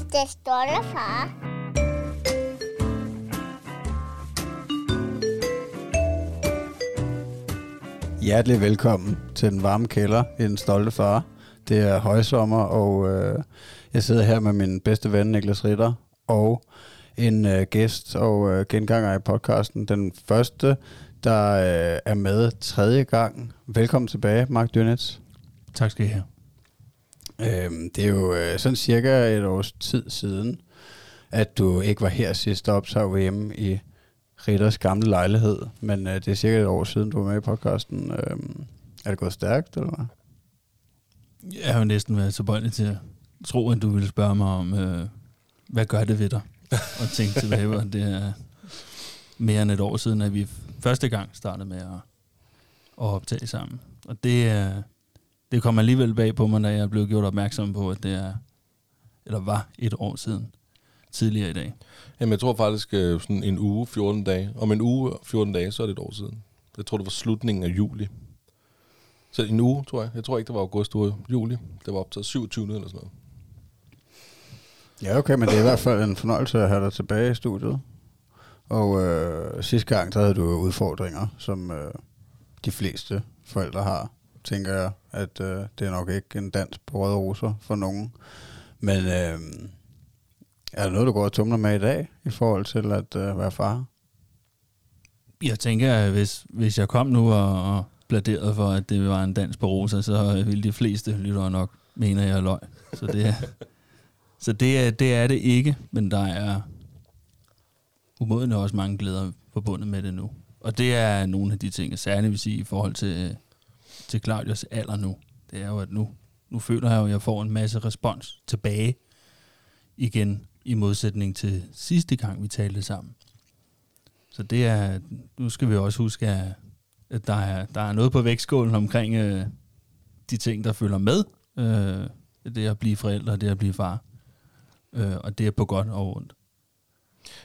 Den stolte far. Hjertelig velkommen til den varme kælder i Den Stolte Far. Det er højsommer, og jeg sidder her med min bedste ven, Niklas Ritter, og en gæst og genganger i podcasten. Den første, der er med tredje gang. Velkommen tilbage, Mark Dynits. Tak skal I have. Det er jo sådan cirka et års tid siden, at du ikke var her sidst, og optog hjemme i Ritters gamle lejlighed, men det er cirka et år siden, du var med i podcasten. Er det gået stærkt, eller hvad? Jeg har jo næsten været så bøjelig til at tro, at du ville spørge mig om, hvad gør det ved dig? Og tænke tilbage, hvor det er mere end et år siden, at vi første gang startede med at optage sammen. Og det kom alligevel bag på mig, da jeg blev gjort opmærksom på, at det er, eller var et år siden. Tidligere i dag. Jamen, jeg tror faktisk sådan en uge, 14 dage. Om en uge, 14 dage, så er det et år siden. Jeg tror, det var slutningen af juli. Så en uge, tror jeg. Jeg tror ikke, det var august, det var juli. Det var optaget 27. eller sådan noget. Ja, okay, men det er i hvert fald en fornøjelse at have dig tilbage i studiet. Og sidste gang, der havde du udfordringer, som de fleste forældre har. Tænker jeg, at det er nok ikke en dans på røde roser for nogen. Men er det noget, du går og tumler med i dag, i forhold til at være far? Jeg tænker, at hvis jeg kom nu og pladerede for, at det var en dans på roser, så ville de fleste lyttere nok mene, at jeg er løg. Så det er det ikke, men der er umådende også mange glæder forbundet med det nu. Og det er nogle af de ting, særligt vil sige, i forhold til Claudias alder nu. Det er jo, at nu føler jeg jo, at jeg får en masse respons tilbage igen, i modsætning til sidste gang, vi talte sammen. Så det er, nu skal vi også huske, at der er noget på vægtskålen omkring de ting, der følger med. Det at blive forældre, det at blive far. Og det er på godt og ondt.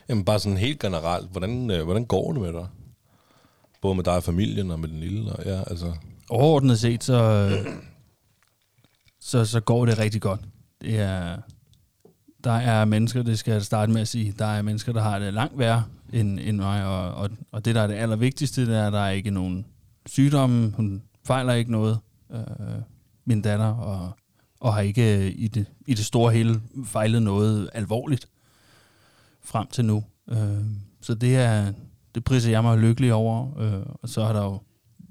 Jamen bare sådan helt generelt, hvordan går det med dig? Både med dig og familien og med den lille? Og ja, altså. Overordnet set, så går det rigtig godt. Det er. Der er mennesker, det skal jeg starte med at sige, der er mennesker, der har det langt værre end mig, og det, der er det allervigtigste, det er, at der er ikke nogen sygdomme, hun fejler ikke noget, min datter, og har ikke i det store hele fejlet noget alvorligt frem til nu. Så det priser jeg mig lykkelig over, og så er der jo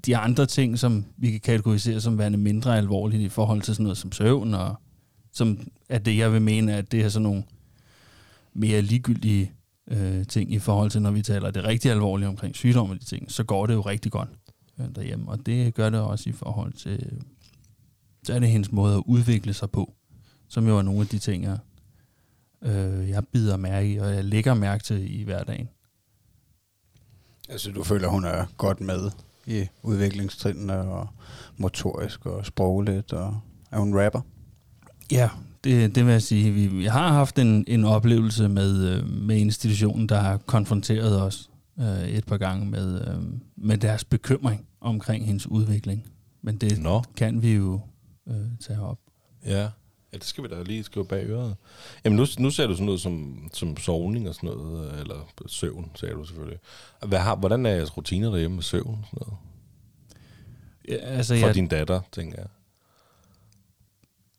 de andre ting, som vi kan kategorisere som værende mindre alvorligt i forhold til sådan noget som søvn og som er det, jeg vil mene, at det er sådan nogle mere ligegyldige ting i forhold til, når vi taler det rigtig alvorlige omkring sygdomme og de ting, så går det jo rigtig godt derhjemme. Og det gør det også i forhold til, så er det hendes måde at udvikle sig på, som jo er nogle af de ting, jeg bider mærke i, og jeg lægger mærke til i hverdagen. Altså, du føler, hun er godt med i udviklingstrinene, og motorisk og sprogligt, og er hun rapper? Ja, det vil jeg sige. Vi har haft en oplevelse med institutionen, der har konfronteret os et par gange med deres bekymring omkring hendes udvikling. Men det kan vi jo tage op. Ja, det skal vi da lige skrive bag øret. Jamen nu ser du sådan noget som sovning og sådan noget, eller søvn, sagde du selvfølgelig. Hvordan er jeres rutiner derhjemme med søvn? Sådan noget? Ja, altså, for din datter, tænker jeg.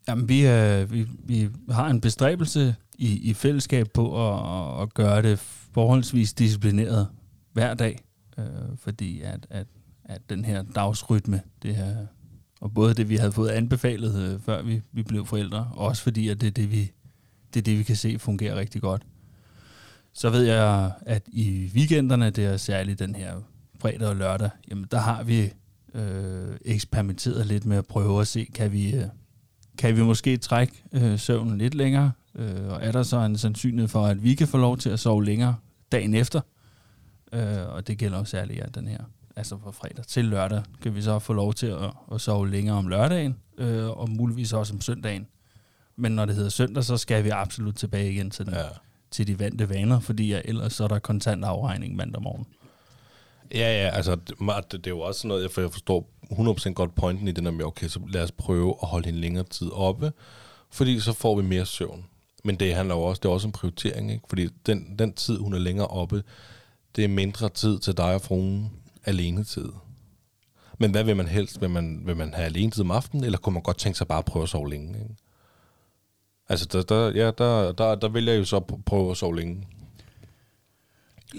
Jamen, vi har en bestræbelse i fællesskab på at gøre det forholdsvis disciplineret hver dag, fordi at den her dagsrytme, det her, og både det, vi havde fået anbefalet, før vi blev forældre, også fordi, at det er det, vi kan se fungerer rigtig godt. Så ved jeg, at i weekenderne, det er særligt den her fredag og lørdag, jamen, der har vi eksperimenteret lidt med at prøve at se, kan vi måske trække søvnen lidt længere, og er der så en sandsynlighed for, at vi kan få lov til at sove længere dagen efter? Og det gælder jo særligt den her, altså fra fredag til lørdag, kan vi så få lov til at sove længere om lørdagen, og muligvis også om søndagen. Men når det hedder søndag, så skal vi absolut tilbage igen til de vante vaner, fordi ellers så er der kontant afregning mandag morgen. Ja, altså det er jo også noget, jeg forstår 100% godt pointen i den der med, okay, så lad os prøve at holde hende længere tid oppe, fordi så får vi mere søvn. Men det handler jo også, det er også en prioritering, ikke? Fordi den tid, hun er længere oppe, det er mindre tid til dig og fruen alene tid. Men hvad vil man helst? Vil man have alene tid om aftenen, eller kunne man godt tænke sig bare at prøve at sove længe? Ikke? Altså, der vælger jeg jo så at prøve at sove længe.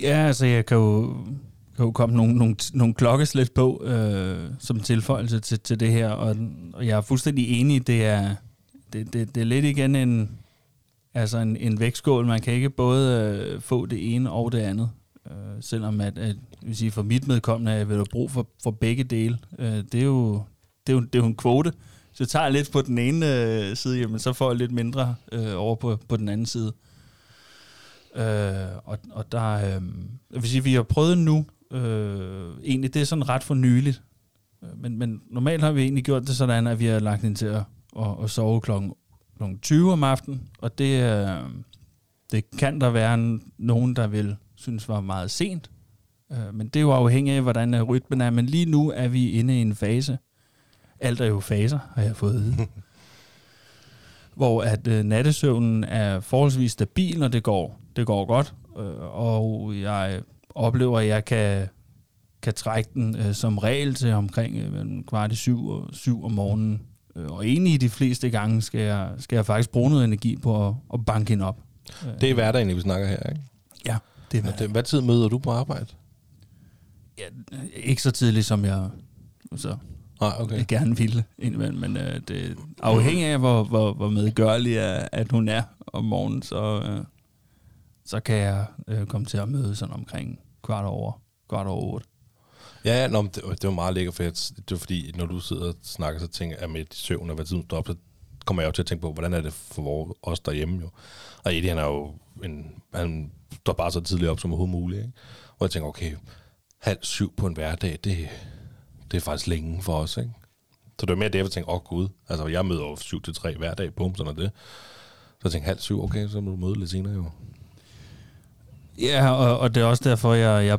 Ja, altså jeg kan jo komme nogle klokkeslæt på som tilføjelse til det her, og jeg er fuldstændig enig, det er lidt igen en vægtskål. Man kan ikke både få det ene og det andet, selvom at vil sige, for mit medkommende, jeg vil have brug for begge dele. Det er jo en kvote. Så tager jeg lidt på den ene side, jamen, så får jeg lidt mindre over på den anden side. Og der, jeg vil sige, vi har prøvet nu, egentlig det er sådan ret for nyligt, men normalt har vi egentlig gjort det sådan, at vi har lagt ind til at sove klokken 20 om aftenen, og det kan der være nogen, der vil synes var meget sent, men det er jo afhængigt af, hvordan rytmen er, men lige nu er vi inde i en fase, alt er jo faser, har jeg fået at vide, hvor at nattesøvnen er forholdsvis stabil, når det går godt, og jeg oplever, at jeg kan trække den som regel til omkring kvart i 7 om morgenen, og egentlig i de fleste gange skal jeg faktisk bruge noget energi på at banke ind op. Det er hverdagen, vi snakker her, ikke? Ja, det er hverdagen. Hvad tid møder du på arbejde? Ja, ikke så tidligt, som jeg... Så. Okay. Jeg gerne ville indvendt, men det afhænger af, hvor medgørlig at hun er om morgenen, så kan jeg komme til at møde sådan omkring kvart over 8. Ja, det var meget lækkert, for det var fordi, når du sidder og snakker, så tænker jeg, at med søvn og hvad tiden står op, så kommer jeg jo til at tænke på, hvordan er det for os derhjemme jo. Og Eddie, han står bare så tidligt op som overhovedet muligt, ikke? Og jeg tænker, okay, 6:30 på en hverdag, det er faktisk længe for os, ikke? Så det var mere det, jeg tænkte, gud, altså jeg møder over 7-3 hver dag, bum, sådan det. Så jeg tænkte, 6:30, okay, så må du møde lidt senere jo. Ja, og det er også derfor, jeg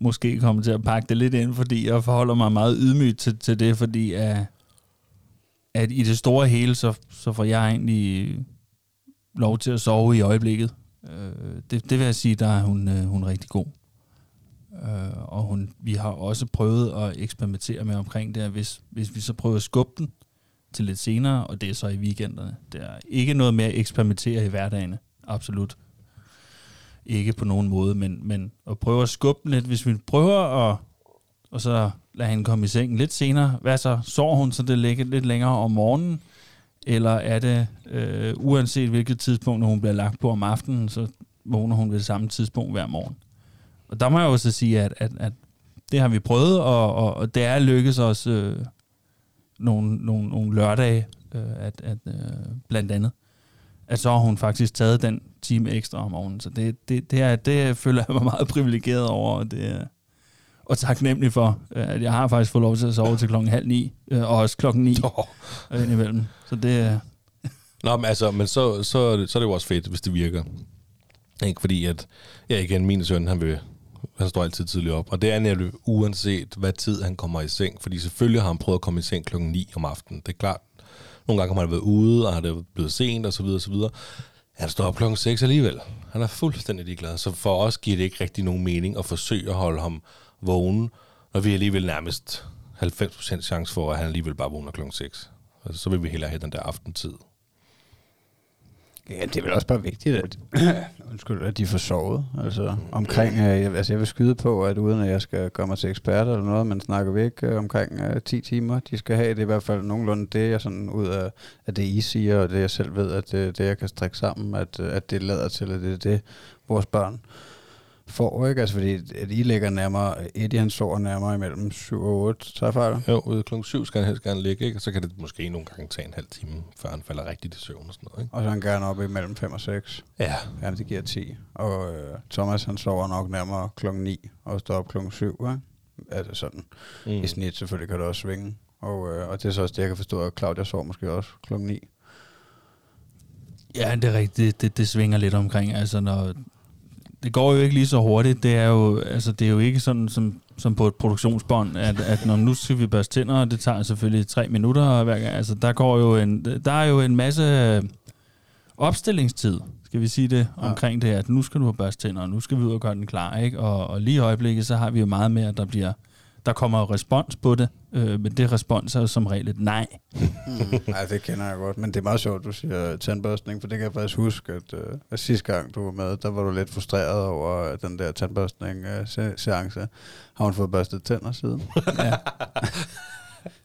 måske kommer til at pakke det lidt ind, fordi jeg forholder mig meget ydmygt til det, fordi at i det store hele, så får jeg egentlig lov til at sove i øjeblikket. Det vil jeg sige, der er hun rigtig god. Og vi har også prøvet at eksperimentere med omkring det, hvis vi så prøver at skubbe den til lidt senere, og det er så i weekenderne. Der er ikke noget med at eksperimentere i hverdagene, absolut. Ikke på nogen måde, men at prøve at skubbe den lidt. Hvis vi prøver at så lade hende komme i sengen lidt senere, hvad så? Sover hun, så det ligger lidt længere om morgenen? Eller er det, uanset hvilket tidspunkt, når hun bliver lagt på om aftenen, så vågner hun ved det samme tidspunkt hver morgen? Og der må jeg også sige, at det har vi prøvet, og det er lykkedes os nogle lørdage, at blandt andet, at så har hun faktisk taget den time ekstra om morgenen. Så det føler jeg mig meget privilegeret over, og taknemmelig for, at jeg har faktisk fået lov til at sove til 8:30, og også 9:00 indimellem. Så det... Nå, men altså, så er det jo også fedt, hvis det virker. Ikke fordi igen, min søn, han står altid tidligt op. Og det er nemlig uanset, hvad tid han kommer i seng. Fordi selvfølgelig har han prøvet at komme i seng 9:00 om aftenen. Det er klart. Nogle gange har han været ude, og har det blevet sent, og så videre, og så videre. Han står op 6:00 alligevel. Han er fuldstændig ligeglad. Så for os giver det ikke rigtig nogen mening at forsøge at holde ham vågen, når vi alligevel nærmest 90% chance for, at han alligevel bare vågner 6:00. Altså, så vil vi hellere have den der aftentid. Ja, det er vel også bare vigtigt, at de får sovet. Altså, jeg vil skyde på, at uden at jeg skal gøre mig til ekspert eller noget, men snakker vi ikke omkring 10 timer, de skal have. Det er i hvert fald nogenlunde det, jeg sådan ud af at det, I siger, og det jeg selv ved, at det jeg kan strikke sammen, at det lader til, at det er det, vores børn får, ikke? Altså, fordi at I ligger nærmere, Eddie han sover nærmere imellem 7 og 8, tager jeg fejl? Jo, ude 7:00 skal han helst gerne ligge, ikke? Og så kan det måske nogle gange tage en halv time, før han falder rigtigt i søvn og sådan noget, ikke? Og så han gerne op imellem 5 og 6. Ja. Ja, det giver 10. Og Thomas han sover nok nærmere 9:00 og står op 7:00, ikke? Altså sådan. I snit selvfølgelig kan det også svinge. Og det er så også det, jeg kan forstå, at Claudia sover måske også 9:00. Ja, det er rigtigt. Det svinger lidt omkring, altså når... det går jo ikke lige så hurtigt. Det er jo, altså, det er jo ikke sådan som på et produktionsbånd, at når nu skal vi børste tænder, og det tager selvfølgelig 3 minutter hver gang. Altså, der er jo en masse opstillingstid, skal vi sige det, omkring det her, at nu skal du have børste tænder, og nu skal vi ud og gøre den klar, ikke? Og lige i øjeblikket, så har vi jo meget mere, at der kommer respons på det, men det respons er som regel et nej. Nej, det kender jeg godt, men det er meget sjovt, du siger tandbørstning, for det kan jeg faktisk huske, at sidste gang du var med, der var du lidt frustreret over den der tandbørstning-seance. Har hun fået børstet tænder siden? Ja.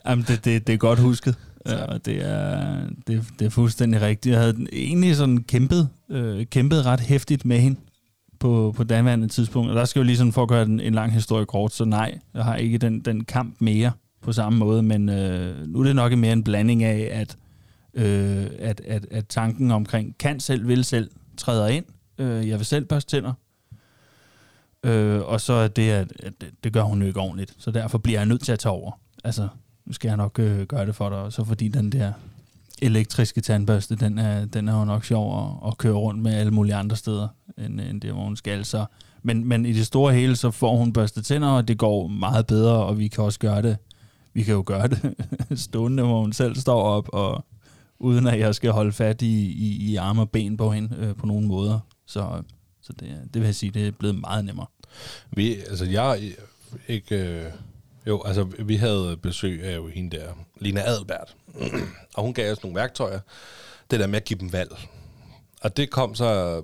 Jamen, det er godt husket, og det er fuldstændig rigtigt. Jeg havde egentlig sådan kæmpet ret hæftigt med hende på danværende tidspunkt, og der skal jo lige sådan for at gøre en lang historie kort, så nej, jeg har ikke den kamp mere på samme måde, men nu er det nok mere en blanding af, at tanken omkring kan selv, vil selv, træder ind, jeg vil selv børste tænder, og så er det, at det gør hun jo ikke ordentligt, så derfor bliver jeg nødt til at tage over. Altså, nu skal jeg nok gøre det for dig, og så fordi den der elektriske tandbørste, den er jo nok sjov at køre rundt med alle mulige andre steder, end det, hvor hun skal. Så. Men i det store hele, så får hun børstet tænder, og det går meget bedre, og vi kan også gøre det. Vi kan jo gøre det stående, hvor hun selv står op, og uden at jeg skal holde fat i arme og ben på hende på nogen måder. Så det vil jeg sige, det er blevet meget nemmere. Vi havde besøg af jo hende der, Lene Adelberg, og hun gav os nogle værktøjer, det der med at give dem valg. Og det kom så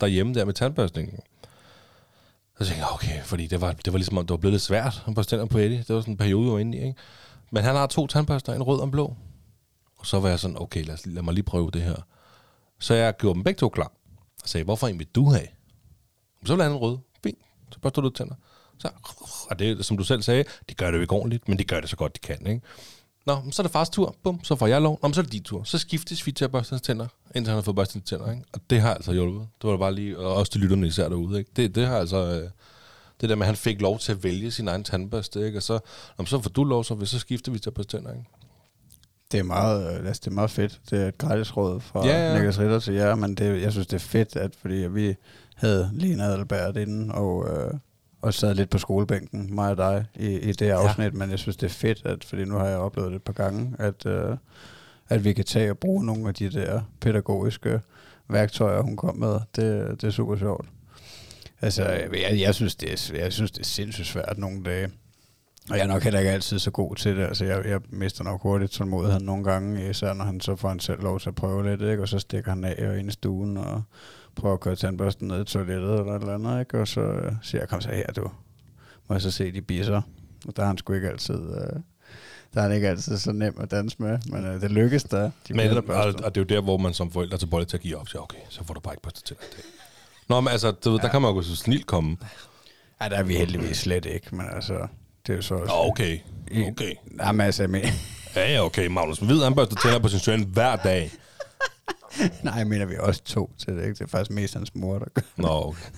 derhjemme der med tandbørstningen. Så tænkte jeg, okay, fordi det var ligesom, det var blevet lidt svært at børste tænder på Eddie. Det var sådan en periode, jeg var inde i, ikke? Men han har 2 tandbørster, en rød og en blå. Og så var jeg sådan, okay, lad mig lige prøve det her. Så jeg gjorde dem begge 2 klar, og sagde, hvorfor en vil du have? Så ville han en rød. Fint, så børste du tænder. Så, og det, som du selv sagde, de gør det jo ikke ordentligt, men de gør det så godt, de kan, ikke? Nå, så er det fars tur, bum, så får jeg lov, nå, så er det din tur. Så skiftes vi til at børste hans tænder, indtil han har fået børste hans tænder, ikke? Og det har altså hjulpet. Det var bare lige, og også til lytterne især derude, ikke? Det har altså, det der med, at han fik lov til at vælge sin egen tandbørste, ikke? Og så, nå, så får du lov, så skifter vi til at børste tænder, ikke? Det er meget, det er meget fedt. Det er et gratis råd fra Niklas Ritter til jer, men det, jeg synes, det er fedt, fordi vi havde Lene Adelberg inden, og sad lidt på skolebænken, mig og dig, i det afsnit, men jeg synes, det er fedt, fordi nu har jeg oplevet det et par gange, at vi kan tage og bruge nogle af de der pædagogiske værktøjer, hun kom med. Det er super sjovt. Altså, jeg synes, det er sindssygt svært nogle dage, og jeg er nok heller ikke altid så god til det. Altså, jeg mister nok hurtigt tålmodigheden nogle gange, især når han så får han selv lov til at prøve lidt, ikke? Og så stikker han af og ind i stuen, og prøver at køre tandbørsten ned i toilettet eller et eller andet, ikke? Og så siger jeg, kom så her, du. Må jeg så se de bisser? Og der er han sgu ikke altid, så nem at danse med, men det lykkes da. Og det er jo der, hvor man som forældre til bolde til at give op, så okay, så får du bare ikke børste til det. Nå, men altså, du, der kan man jo så snilt komme. Ja, der er vi heldigvis slet ikke, men altså, det er jo så også... Okay. Nej, men altså, ja, okay, Magnus Hvid, han børster tænder på sin søn hver dag. Nej, jeg mener, vi også 2 til det, ikke? Det er faktisk mest hans mor, der gør. Nå, okay.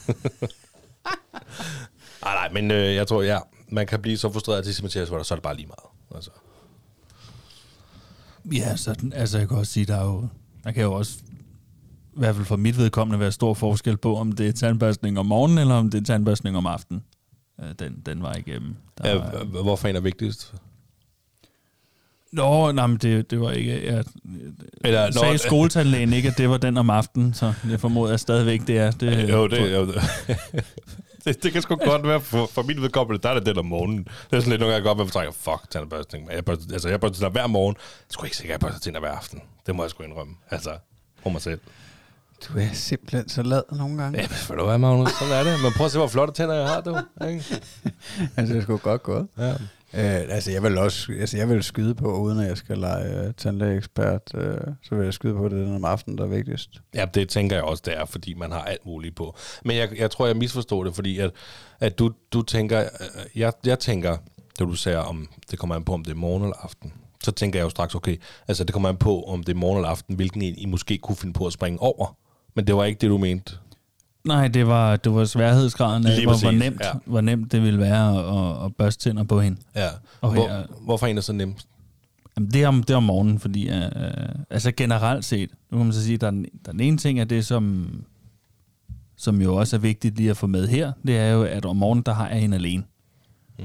Nej, men jeg tror, man kan blive så frustreret til Mathias, hvor der så er det bare lige meget. Altså. Ja, sådan, altså jeg kan også sige, der kan jo også, i hvert fald for mit vedkommende, være stor forskel på, om det er tandbørstning om morgenen, eller om det er tandbørstning om aftenen. Den var igennem. Hvorfor en er vigtigst? Nå, nej, men det var ikke... Jeg sagde skoletandlægen ikke, at det var den om aftenen, så jeg formoder, at stadigvæk det er. Det kan sgu godt være. For min vedkommende, der er det den om morgenen. Det er sådan lidt nogle gange godt, at jeg tænker, fuck tandbørstning. Jeg børster tænder hver morgen. Jeg er sgu ikke sikker, at jeg børster tænder hver aften. Det må jeg sgu indrømme. Altså, på mig selv. Du er simpelthen så lad nogle gange. Ja, for du er, Magnus. Sådan er det. Men prøv at se, hvor flotte tænder jeg har, du. Altså, det er sgu godt gået. Ja. Jeg vil skyde på, uden at jeg skal lege tandlægeekspert, så vil jeg skyde på, det er den om aftenen, der er vigtigst. Ja, det tænker jeg også, det er, fordi man har alt muligt på. Men jeg tror, jeg misforstår det, fordi at du tænker, jeg tænker, da du siger, om det kommer an på, om det er morgen eller aften, så tænker jeg jo straks, okay, altså det kommer an på, om det er morgen eller aften, hvilken en I måske kunne finde på at springe over. Men det var ikke det, du mente. Nej, det var sværhedsgraden af, hvor nemt det ville være at børste tænder på hende. Ja. Hvorfor en er så nemt? Jamen, det er om morgenen, fordi altså generelt set, nu kan man så sige, der er den ene ting, at det som som jo også er vigtigt lige at få med her, det er jo, at om morgenen, der har jeg hende alene. Mm.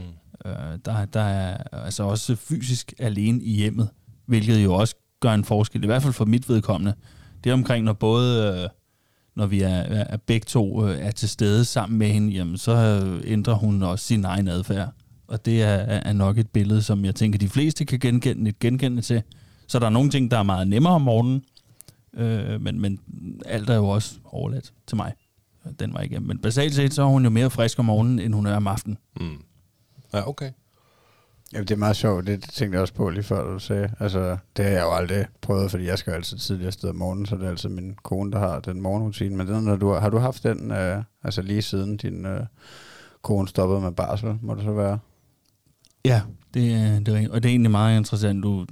Der er altså også fysisk alene i hjemmet, hvilket jo også gør en forskel, i hvert fald for mit vedkommende. Det er omkring, når både... når vi er begge to er til stede sammen med hende, jamen, så ændrer hun også sin egen adfærd. Og det er nok et billede, som jeg tænker, de fleste kan genkende til. Så der er nogle ting, der er meget nemmere om morgenen, men alt er jo også overladt til mig. Den var ikke. Men basalt set, så er hun jo mere frisk om morgenen, end hun er om aftenen. Mm. Ja, okay. Jamen, det er meget sjovt. Det tænkte jeg også på lige før, du sagde. Altså, det har jeg jo aldrig prøvet, fordi jeg skal altid tidligere afsted om morgenen, så det er altid min kone, der har den morgenrutine. Men den, har du haft den, altså lige siden din kone stoppede med barsel, må det så være? Ja, det er egentlig meget interessant, du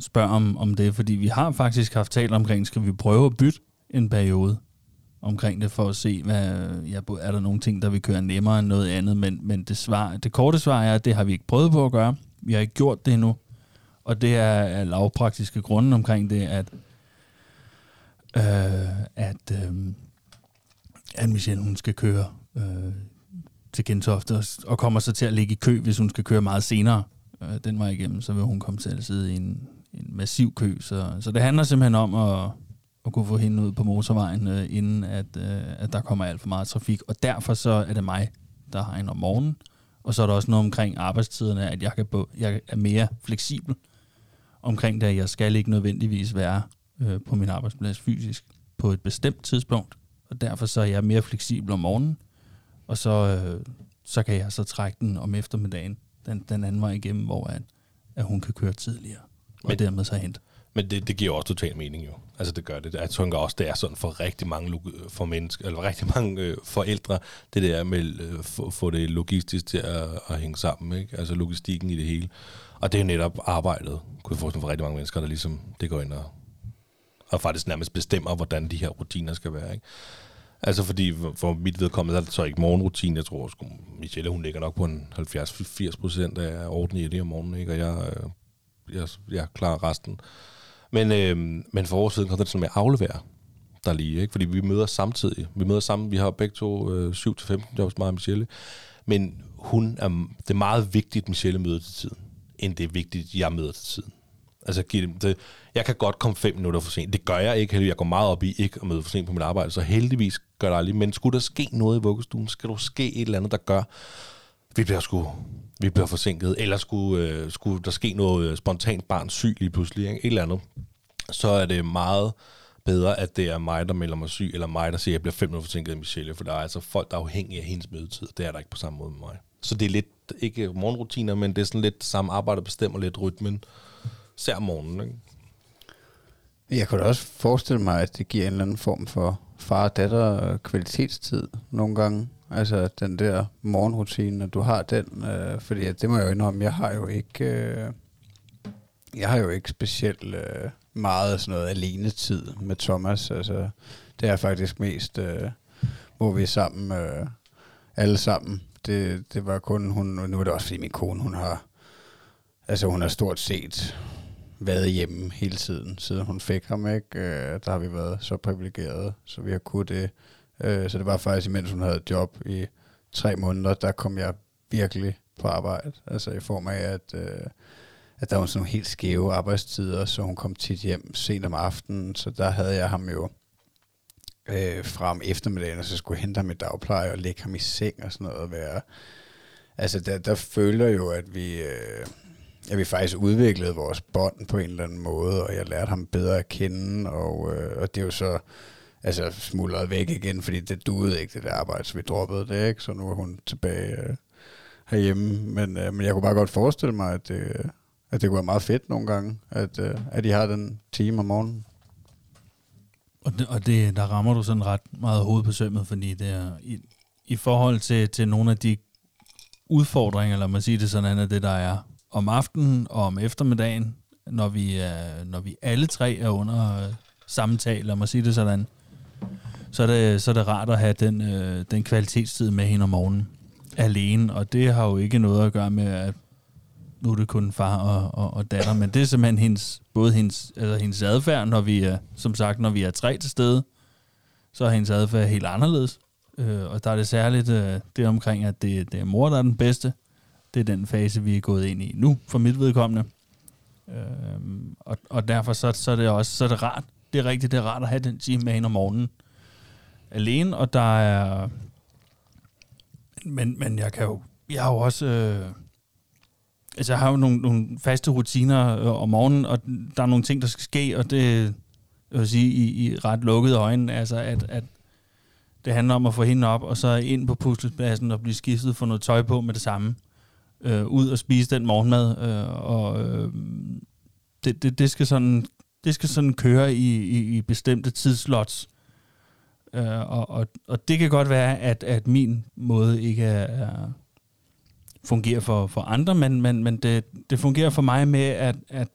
spørger om det, fordi vi har faktisk haft talt omkring, skal vi prøve at bytte en periode omkring det, for at se, er der nogle ting, der vil køre nemmere end noget andet, men det korte svar er, at det har vi ikke prøvet på at gøre. Vi har ikke gjort det endnu, og det er af lavpraktiske grunde omkring det, at Michelle, hun skal køre til Gentofte, og kommer så til at ligge i kø, hvis hun skal køre meget senere. Den vej igennem, så vil hun komme til at sidde i en massiv kø, så det handler simpelthen om at kunne få hende ud på motorvejen, inden at der kommer alt for meget trafik. Og derfor så er det mig, der har hende om morgenen. Og så er der også noget omkring arbejdstiderne, at jeg er mere fleksibel omkring det, at jeg skal ikke nødvendigvis være på min arbejdsplads fysisk på et bestemt tidspunkt. Og derfor så er jeg mere fleksibel om morgenen, og så kan jeg så trække den om eftermiddagen, den anden vej igennem, hvor at hun kan køre tidligere, og dermed så hente. Men det giver også total mening jo. Altså det gør det. Jeg tænker også, det er sådan for rigtig mange forældre, det der med få det logistisk til at hænge sammen, ikke? Altså logistikken i det hele. Og det er netop arbejdet, kunne jeg forestille mig, for rigtig mange mennesker, der ligesom det går ind og faktisk nærmest bestemmer, hvordan de her rutiner skal være, ikke? Altså fordi for mit vedkommende, er det så ikke morgenrutine. Jeg tror sgu, Michelle, hun ligger nok på en 70-80% af ordentligt i det om morgenen, ikke? Og jeg klarer resten. Men for vores siden kom det sådan med at aflevere der lige, ikke? Fordi vi møder samtidig. Vi møder sammen. Vi har begge to 7-15 jobs, mig og Michelle. Men det er meget vigtigt, Michelle møder til tiden, end det er vigtigt, jeg møder til tiden. Altså, jeg kan godt komme 5 minutter for sent. Det gør jeg ikke. Jeg går meget op i ikke at møde for sent på mit arbejde, så heldigvis gør det aldrig. Men skulle der ske noget i vuggestuen, skal der ske et eller andet, der gør, vi bliver forsinket, eller skulle der ske noget spontant barn syg lige pludselig, ikke? Et eller andet, så er det meget bedre, at det er mig, der melder mig syg, eller mig, der siger, at jeg bliver 5 minutter forsinket af Michelle, for der er altså folk, der er afhængige af hendes mødetid. Det er der ikke på samme måde med mig. Så det er lidt, ikke morgenrutiner, men det er sådan lidt samme arbejde, bestemmer lidt rytmen, især om morgenen, ikke? Jeg kunne da også forestille mig, at det giver en eller anden form for far-datter kvalitetstid nogle gange. Altså den der morgenrutine, og du har den, fordi det må jeg jo indrømme, jeg har jo ikke specielt meget sådan noget alene tid med Thomas. Altså det er faktisk mest, hvor vi er sammen, alle sammen. Det var kun hun, og nu er det også fordi min kone, hun har stort set været hjemme hele tiden, siden hun fik ham, ikke? Der har vi været så privilegerede, så vi har kunnet det. Så det var faktisk, imens hun havde et job i 3 måneder, der kom jeg virkelig på arbejde. Altså i form af, at der var sådan nogle helt skæve arbejdstider, så hun kom tit hjem sent om aftenen. Så der havde jeg ham jo fra om eftermiddagen, og så skulle jeg hente ham i dagpleje og lægge ham i seng og sådan noget. Altså der føler jo, at vi faktisk udviklede vores bånd på en eller anden måde, og jeg lærte ham bedre at kende, og det er jo så... Altså smuldret væk igen, fordi det duede ikke, det der arbejde, så vi droppede det, ikke? Så nu er hun tilbage herhjemme. Men jeg kunne bare godt forestille mig, at det kunne være meget fedt nogle gange, at de har den time om morgenen. Og det, der rammer du sådan ret meget hoved på sømmet, fordi det er i forhold til nogle af de udfordringer, eller man siger det sådan, at det der er om aftenen og om eftermiddagen, når vi alle tre er under samtale, om at sige det sådan, så er det rart at have den kvalitetstid med hende om morgenen alene, og det har jo ikke noget at gøre med, at nu er det kun far og datter, men det er simpelthen hendes adfærd, når vi er, som sagt, når vi er 3 til stede, så er hendes adfærd helt anderledes, Og der er det særligt det omkring, at det er mor, der er den bedste. Det er den fase, vi er gået ind i nu, for mit vedkommende. Og derfor så er det også så er det rart. Det er rigtigt, det er rart at have den time med hende om morgenen. Alene, og der er... Men jeg kan jo... Jeg har jo også... altså, jeg har jo nogle faste rutiner om morgenen, og der er nogle ting, der skal ske, og det... Jeg vil sige, i ret lukkede øjne, altså at det handler om at få hende op, og så ind på puslespladsen og blive skiftet, få noget tøj på med det samme. Ud og spise den morgenmad, og det skal sådan køre i bestemte tidslots. Og det kan godt være, at min måde ikke fungerer for andre, men det fungerer for mig med, at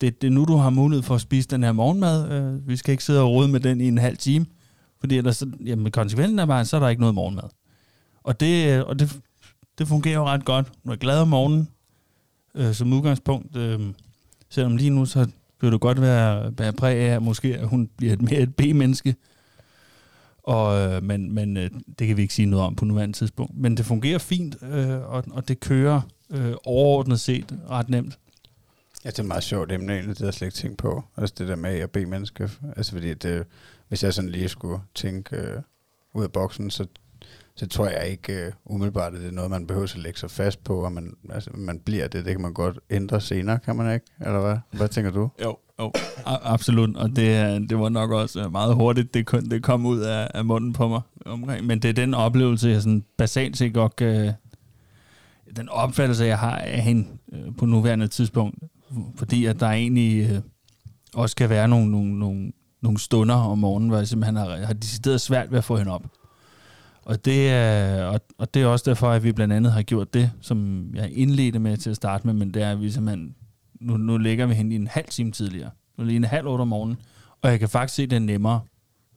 det er nu, du har mulighed for at spise den her morgenmad. Vi skal ikke sidde og rode med den i en halv time, fordi ellers, jamen, konsekvensen er bare, så er der ikke noget morgenmad. Og det fungerer jo ret godt. Når jeg er glad om morgenen som udgangspunkt, selvom lige nu, så vil det godt være præg af, at måske hun bliver mere et B-menneske. Men det kan vi ikke sige noget om på nuværende tidspunkt. Men det fungerer fint, og det kører overordnet set ret nemt. Ja, det er meget sjovt emne egentlig, det har jeg slet ikke tænkt på. Altså det der med at bede mennesker. Altså fordi det, hvis jeg sådan lige skulle tænke ud af boksen, så tror jeg ikke umiddelbart, at det er noget, man behøver at lægge sig fast på, og man bliver det. Det kan man godt ændre senere, kan man ikke? Eller hvad? Hvad tænker du? Jo, absolut. Og det var nok også meget hurtigt, det kom ud af munden på mig omkring. Men det er den oplevelse, jeg sådan basalt set godt kan... Den opfattelse, jeg har af hende på nuværende tidspunkt, fordi at der egentlig også kan være nogle stunder om morgenen, hvor jeg simpelthen har decideret svært ved at få hende op. Og det er også derfor, at vi blandt andet har gjort det, som jeg indledte med til at starte med, men det er, at vi simpelthen, nu ligger vi hende i en halv time tidligere. Nu er det lige en halv 8 om morgenen, og jeg kan faktisk se, det er nemmere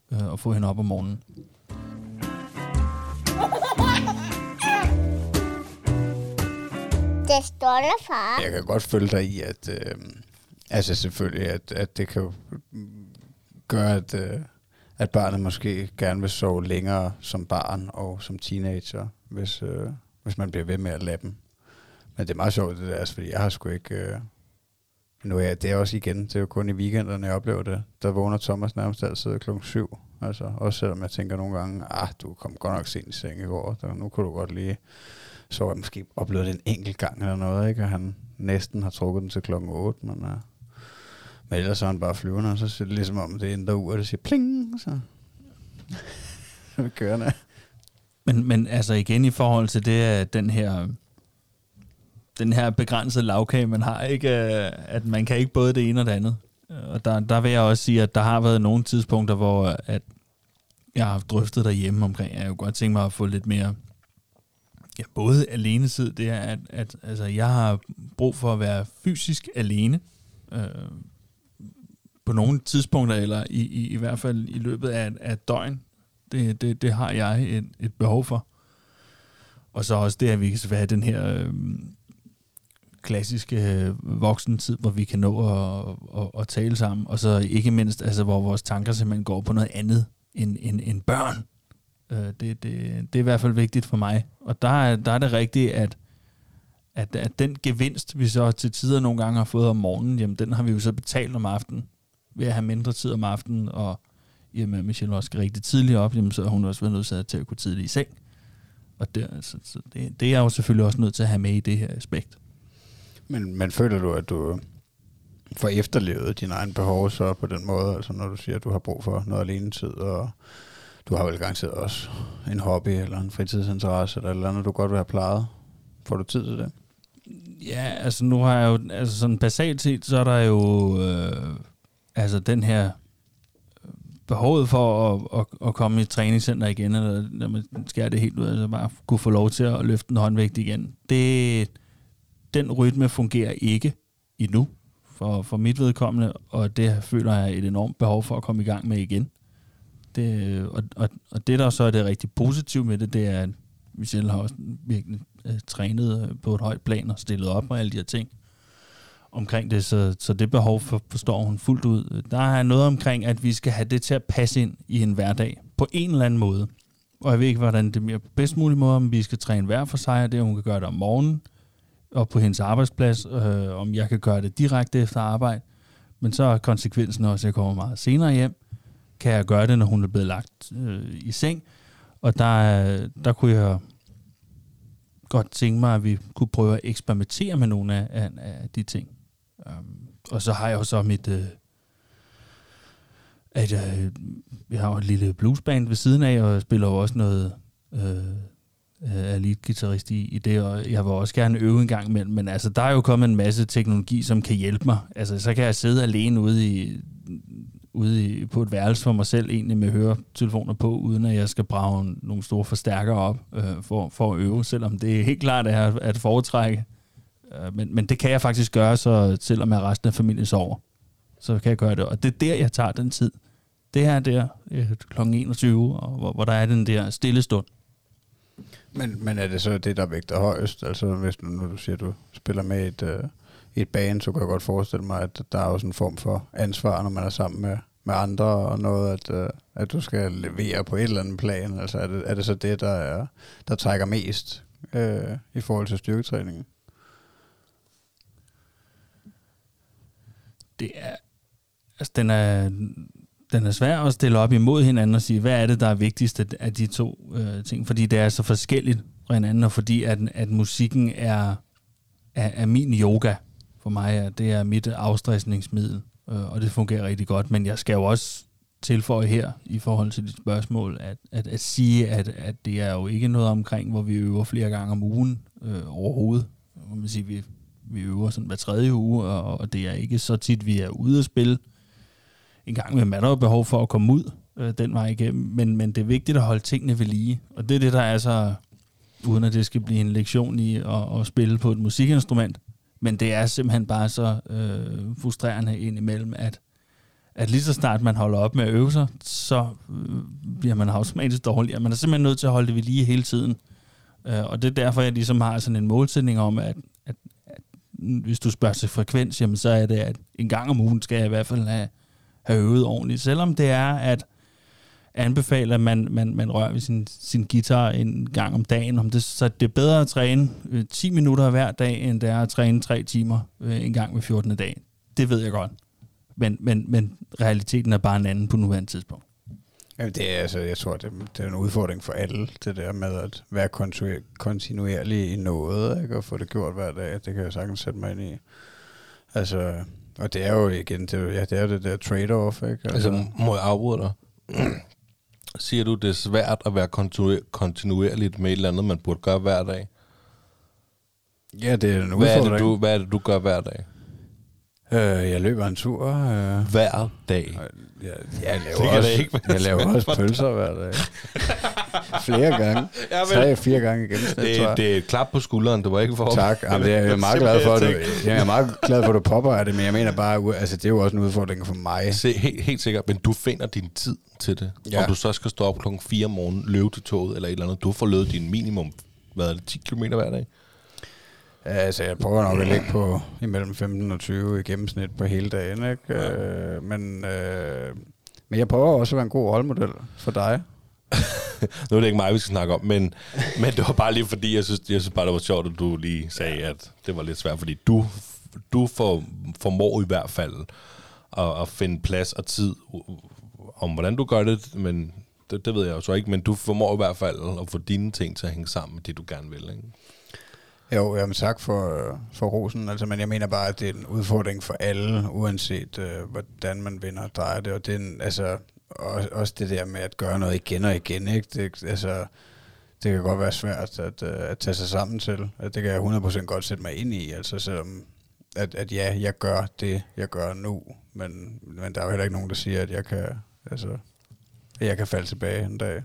at få hende op om morgenen. Den stolte far. Jeg kan godt følge dig i, at altså selvfølgelig, at det kan gøre, at barnet måske gerne vil sove længere som barn og som teenager, hvis man bliver ved med at lade dem. Men det er meget sjovt det der, altså, fordi jeg har sgu ikke... nu er det også igen, det er jo kun i weekenderne, jeg oplever det. Der vågner Thomas nærmest altid klokken 7. Altså, også selvom jeg tænker nogle gange, du kom godt nok sent i seng i går, så nu kunne du godt lige... Så jeg måske oplevet det en enkelt gang eller noget, ikke? Og han næsten har trukket den til klokken 8, men ellers så han bare flyvende, og så ser det ligesom om, det ændrer ur, og det siger pling, så vi kører. Men altså igen i forhold til det, at den her begrænsede lavkage, man har, ikke, at man kan ikke både det ene og det andet. Og der vil jeg også sige, at der har været nogle tidspunkter, hvor at jeg har drøftet derhjemme omkring, jeg har jo godt tænkt mig at få lidt mere... Ja, både alenetid, det er, at altså, jeg har brug for at være fysisk alene på nogle tidspunkter, eller i hvert fald i løbet af døgn. Det har jeg et behov for. Og så også det, at vi kan have den her klassiske voksentid, hvor vi kan nå at tale sammen, og så ikke mindst, altså, hvor vores tanker simpelthen går på noget andet end børn. Det er i hvert fald vigtigt for mig. Og der er det rigtigt, at den gevinst, vi så til tider nogle gange har fået om morgenen, jamen den har vi jo så betalt om aftenen, ved at have mindre tid om aftenen, og jamen Michelle også skal rigtig tidligt op, jamen så har hun også været nødt til at gå tidligt i seng. Og det er jeg jo selvfølgelig også nødt til at have med i det her aspekt. Men føler du, at du får efterlevet dine egne behov så på den måde, altså når du siger, at du har brug for noget alenetid, og du har vel garanteret også en hobby eller en fritidsinteresse eller et eller andet, du godt vil have plejet. Får du tid til det? Ja, altså nu har jeg jo, altså sådan basalt set, så er der jo altså den her behovet for at komme i træningscenter igen, eller når man skærer det helt ud, altså bare kunne få lov til at løfte en håndvægt igen. Den rytme fungerer ikke endnu for mit vedkommende, og det føler jeg et enormt behov for at komme i gang med igen. Og det der så er det rigtig positivt med det er, at Michelle har også virkelig trænet på et højt plan og stillet op og alle de her ting omkring det, så det behov forstår hun fuldt ud. Der er noget omkring, at vi skal have det til at passe ind i en hverdag på en eller anden måde. og jeg ved ikke, hvordan det bliver på bedst mulig måde, om vi skal træne hver for sig, og det, hun kan gøre det om morgenen, og på hendes arbejdsplads, om jeg kan gøre det direkte efter arbejde. Men så er konsekvensen også, at jeg kommer meget senere hjem. Kan jeg gøre det, når hun er blevet lagt i seng? Og der kunne jeg godt tænke mig, at vi kunne prøve at eksperimentere med nogle af de ting. Og så har jeg jo så mit... Jeg har jo et lille bluesband ved siden af, og jeg spiller jo også noget... er lead-guitarist i det, og jeg vil også gerne øve en gang imellem, men altså, der er jo kommet en masse teknologi, som kan hjælpe mig. Altså, så kan jeg sidde alene ude på et værelse for mig selv, egentlig med høretelefoner på, uden at jeg skal brage nogle store forstærkere op for at øve, selvom det helt klart er at foretrække. Men det kan jeg faktisk gøre, så selvom jeg resten af familien sover, så kan jeg gøre det. Og det er der, jeg tager den tid. Det her der, kl. 21, og hvor der er den der stille stund. Men er det så det, der vægter højest? Altså hvis nu du siger, du spiller med et band, så kan jeg godt forestille mig, at der er også en form for ansvar, når man er sammen med andre og noget, at du skal levere på et eller andet plan. Altså er det så det, der trækker mest i forhold til styrketræningen? Det er... Altså den er svær at stille op imod hinanden og sige, hvad er det, der er vigtigst af de to ting? Fordi det er så forskelligt fra hinanden, og fordi at musikken er min yoga for mig. Det er mit afstressningsmiddel, og det fungerer rigtig godt. Men jeg skal jo også tilføje her, i forhold til dit spørgsmål, at sige, at det er jo ikke noget omkring, hvor vi øver flere gange om ugen overhovedet. Hvor man siger, vi øver sådan hver tredje uge, og det er ikke så tit, vi er ude at spille. En gang med man har behov for at komme ud den vej igennem, men det er vigtigt at holde tingene ved lige. Og det er det, der er så, uden at det skal blive en lektion i at spille på et musikinstrument, men det er simpelthen bare så frustrerende indimellem, at lige så snart man holder op med at øve sig, så bliver man automatisk dårligere. Man er simpelthen nødt til at holde det ved lige hele tiden. Og det er derfor, jeg ligesom har sådan en målsætning om, at hvis du spørger til frekvens, jamen, så er det, at en gang om ugen skal jeg i hvert fald have øvet ordentligt, selvom det er at anbefale, at man rører ved sin guitar en gang om dagen. Så det er bedre at træne 10 minutter hver dag, end det er at træne 3 timer en gang ved 14. dag. Det ved jeg godt. Men realiteten er bare en anden på nuværende tidspunkt. Jamen det er, altså, jeg tror, det er en udfordring for alle, det der med at være kontinuerlig i noget, ikke? Og få det gjort hver dag. Det kan jeg sagtens sætte mig ind i. Altså... Og det er jo igen, det er det der trade-off, ikke? Altså må jeg afbryde dig? Siger du, det er svært at være kontinuerligt med et eller andet, man burde gøre hver dag? Ja, det er en udfordring. Hvad er det, du gør hver dag? Jeg løber en tur. Hver dag? Jeg laver også pølser hver dag. Flere gange. 3-4 gange i gennemsnit, tror jeg. Det er et klap på skulderen, det var ikke for hårdt. Tak, jamen, jeg er meget glad for, at du påpeger det, men jeg mener bare, altså, det er jo også en udfordring for mig. Helt sikkert, men du finder din tid til det. Ja. Om du så skal stå op klokken 4 om morgenen, løbe til toget eller et eller andet, du får løbet din minimum, 10 km hver dag? Ja, altså, jeg prøver nok at ligge på imellem 15 og 20 i gennemsnit på hele dagen, ikke? Ja. Men jeg prøver også at være en god rollemodel for dig. Nu er det ikke mig, vi skal snakke om, men det var bare lige fordi, jeg synes bare, det var sjovt, at du lige sagde, at det var lidt svært, fordi du formår i hvert fald at finde plads og tid om, hvordan du gør det, men det ved jeg jo så ikke, men du formår i hvert fald at få dine ting til at hænge sammen med det, du gerne vil, ikke? Jo, jamen tak for rosen, altså, men jeg mener bare, at det er en udfordring for alle, uanset hvordan man vinder og drejer det, og det er en, altså... Og også det der med at gøre noget igen og igen, ikke? Det kan godt være svært at tage sig sammen til. At det kan jeg 100% godt sætte mig ind i, altså selvom at ja, jeg gør det, jeg gør nu, men der er jo heller ikke nogen, der siger, at jeg kan falde tilbage en dag.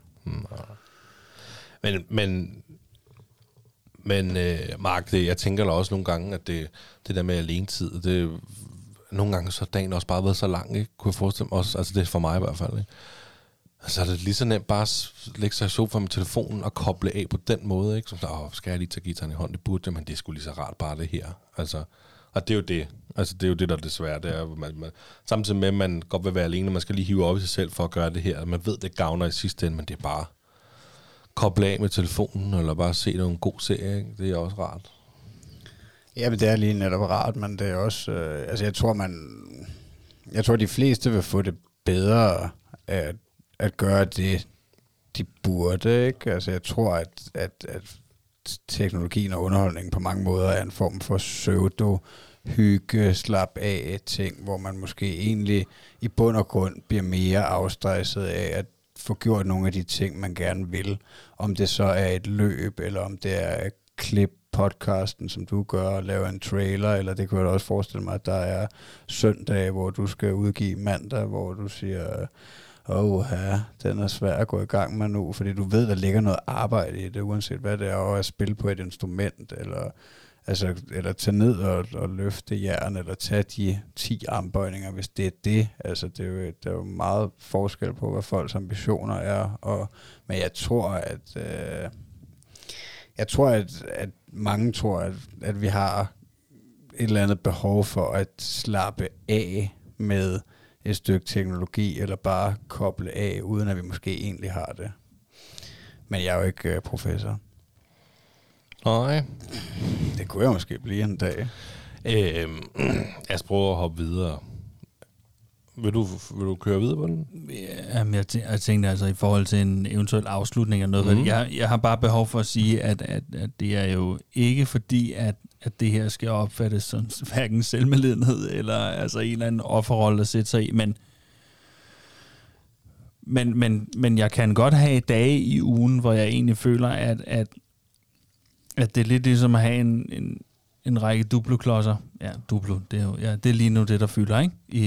Men Mark, jeg tænker da også nogle gange, at det der med alenetid, det... Nogle gange så har dagen også bare været så lang, ikke? Kunne jeg forestille mig også, altså det er for mig i hvert fald, ikke? Altså det er lige så nemt bare at lægge sig i sofaen med telefonen og koble af på den måde, ikke? Som så, skal jeg lige tage gitaren i hånden, det burde jeg, men det er sgu lige så rart bare det her. Altså, og det er jo det. Altså det er jo det, der er det svære. Det er, man, samtidig med, at man godt vil være alene, man skal lige hive op i sig selv for at gøre det her. Man ved, det gavner i sidste ende, men det er bare... koble af med telefonen, eller bare se nogle god serie, ikke? Det er også rart. Ja, men det er lige netop rart, men det er også... Jeg tror, de fleste vil få det bedre at gøre det, de burde, ikke? Altså, jeg tror, at teknologien og underholdningen på mange måder er en form for pseudo-hygge, slap af ting, hvor man måske egentlig i bund og grund bliver mere afstresset af at få gjort nogle af de ting, man gerne vil. Om det så er et løb, eller om det er at klippe podcasten, som du gør, og lave en trailer, eller det kunne jeg da også forestille mig, at der er søndage, hvor du skal udgive mandag, hvor du siger... den er svær at gå i gang med nu, fordi du ved, der ligger noget arbejde i det, uanset hvad det er, og at spille på et instrument, eller tage ned og løfte jern, eller tage de 10 armbøjninger, hvis det er det. Altså, der er jo meget forskel på, hvad folks ambitioner er, men jeg tror, at mange tror, at vi har et eller andet behov for at slappe af med et stykke teknologi, eller bare koble af, uden at vi måske egentlig har det. Men jeg er jo ikke professor. Nej. Det kunne jeg måske blive en dag. Jeg prøver at hoppe videre. Vil du køre videre på den? Jamen, jeg tænkte altså i forhold til en eventuel afslutning af noget. Mm. Jeg har bare behov for at sige, at det er jo ikke fordi, at det her skal opfattes som hverken selvmedlidenhed eller altså en eller anden offerrolle at sætte sig i, men jeg kan godt have dage i ugen, hvor jeg egentlig føler, at det er lidt ligesom at have en række duploklodser. Ja, duplo, det er jo, ja, det er lige nu det, der fylder, ikke? I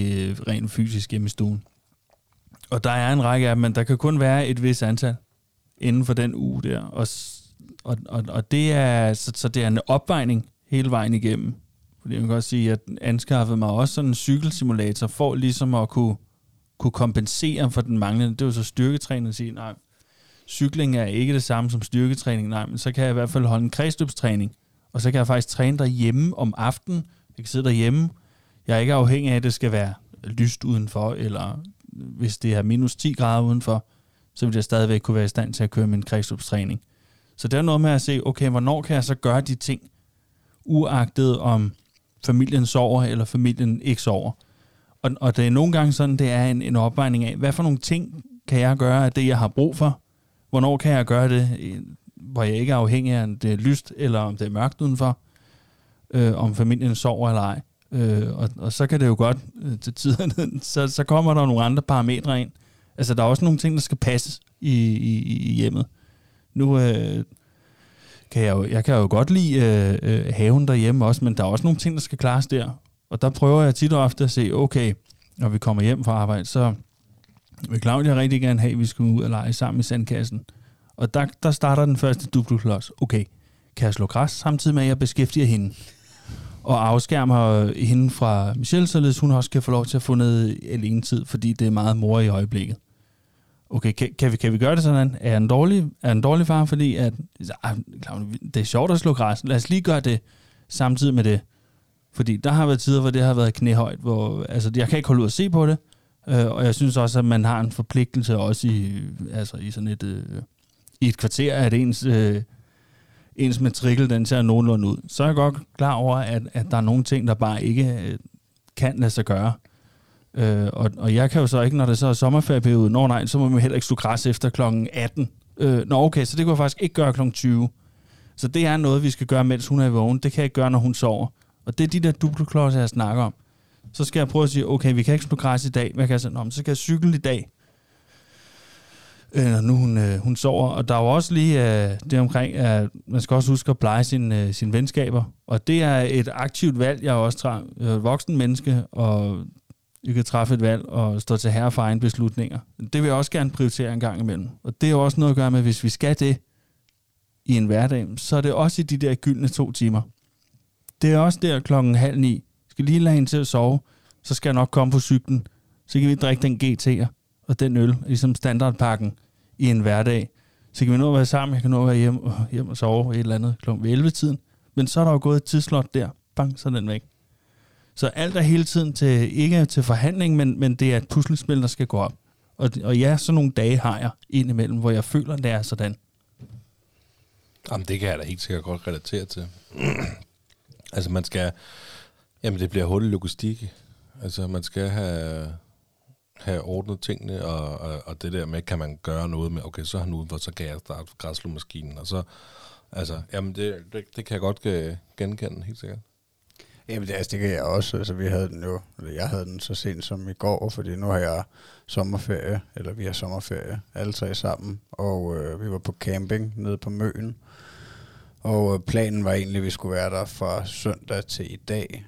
rent fysisk hjemme i stuen. Og der er en række af dem, men der kan kun være et vist antal inden for den uge der, og det er så det er en opvejning hele vejen igennem. Fordi man kan godt sige, at jeg anskaffede mig også sådan en cykelsimulator for ligesom at kunne kompensere for den manglende. Det er jo så styrketræning at sige, nej, cykling er ikke det samme som styrketræning, nej, men så kan jeg i hvert fald holde en kredsløbstræning, og så kan jeg faktisk træne derhjemme om aftenen. Jeg kan sidde derhjemme. Jeg er ikke afhængig af, at det skal være lyst udenfor, eller hvis det er minus 10 grader udenfor, så vil jeg stadigvæk kunne være i stand til at køre min kredsløbstræning. Så det er noget med at se, okay, hvornår kan jeg så gøre de ting, uagtet om familien sover, eller familien ikke sover. Og det er nogle gange sådan, det er en opvejning af, hvad for nogle ting kan jeg gøre af det, jeg har brug for? Hvornår kan jeg gøre det, hvor jeg ikke er afhængig af, om det er lyst, eller om det er mørkt udenfor, om familien sover eller ej. Og så kan det jo godt til tiden, så kommer der nogle andre parametre ind. Altså, der er også nogle ting, der skal passes i hjemmet. Nu kan jeg jo godt lide haven derhjemme også, men der er også nogle ting, der skal klares der. Og der prøver jeg tit og ofte at se, okay, når vi kommer hjem fra arbejde, så vil Claudia rigtig gerne have, at vi skal ud og lege sammen i sandkassen. Og der starter den første duplo-klods. Okay, kan jeg slå græs, samtidig med, at jeg beskæftiger hende? Og afskærmer hende fra Michelle, således hun også kan få lov til at få noget alene tid, fordi det er meget mor i øjeblikket. Okay, kan vi gøre det sådan? Er en dårlig far, fordi at det er sjovt at slå græs. Lad os lige gøre det samtidig med det. Fordi der har været tider, hvor det har været knæhøjt, hvor altså jeg kan ikke holde ud at se på det. Og jeg synes også, at man har en forpligtelse også i sådan et i et kvarter, at ens matrikel den ser nogenlunde ud. Så er jeg godt klar over, at der er nogle ting, der bare ikke kan lade sig gøre. Og jeg kan jo så ikke, når det så er sommerferieperiode, så må man heller ikke slå græs efter klokken 18. Okay, så det kunne jeg faktisk ikke gøre klokken 20. Så det er noget, vi skal gøre, mens hun er vågen. Det kan jeg ikke gøre, når hun sover. Og det er de der duploklodser, jeg snakker om. Så skal jeg prøve at sige, okay, vi kan ikke slå græs i dag. Hvad kan jeg sige? Nå, men så kan jeg cykle i dag. Når nu hun sover. Og der er jo også lige det omkring, at man skal også huske at pleje sine venskaber. Og det er et aktivt valg. Jeg er også voksen menneske, og jeg kan træffe et valg og stå til herre for egne beslutninger. Det vil jeg også gerne prioritere en gang imellem. Og det er jo også noget at gøre med, at hvis vi skal det i en hverdag, så er det også i de der gyldne 2 timer. Det er også der 8:30. Skal lige lade hende til at sove, så skal jeg nok komme på cyklen. Så kan vi drikke den GT'er og den øl, ligesom standardpakken i en hverdag. Så kan vi nå at være sammen, jeg kan nå at være hjem og sove et eller andet klokken 11-tiden. Men så er der jo gået et tidslot der. Bang, så den væk. Så alt er hele tiden ikke til forhandling, men det er et puslespil, der skal gå op. Og ja, sådan nogle dage har jeg indimellem, hvor jeg føler, det er sådan. Jamen, det kan jeg da helt sikkert godt relatere til. Altså, man skal... Jamen, det bliver hurtig logistik. Altså, man skal have ordnet tingene, og det der med, kan man gøre noget med, okay, så er han udenfor, så kan jeg starte græsslåmaskinen, og så... Altså, jamen, det kan jeg godt genkende, helt sikkert. Jamen, det, altså, det kan jeg også. Altså, vi havde den jo, eller jeg havde den så sent som i går, fordi nu har jeg sommerferie, eller vi har sommerferie, alle tre sammen, og vi var på camping nede på Møen, og planen var egentlig, at vi skulle være der fra søndag til i dag,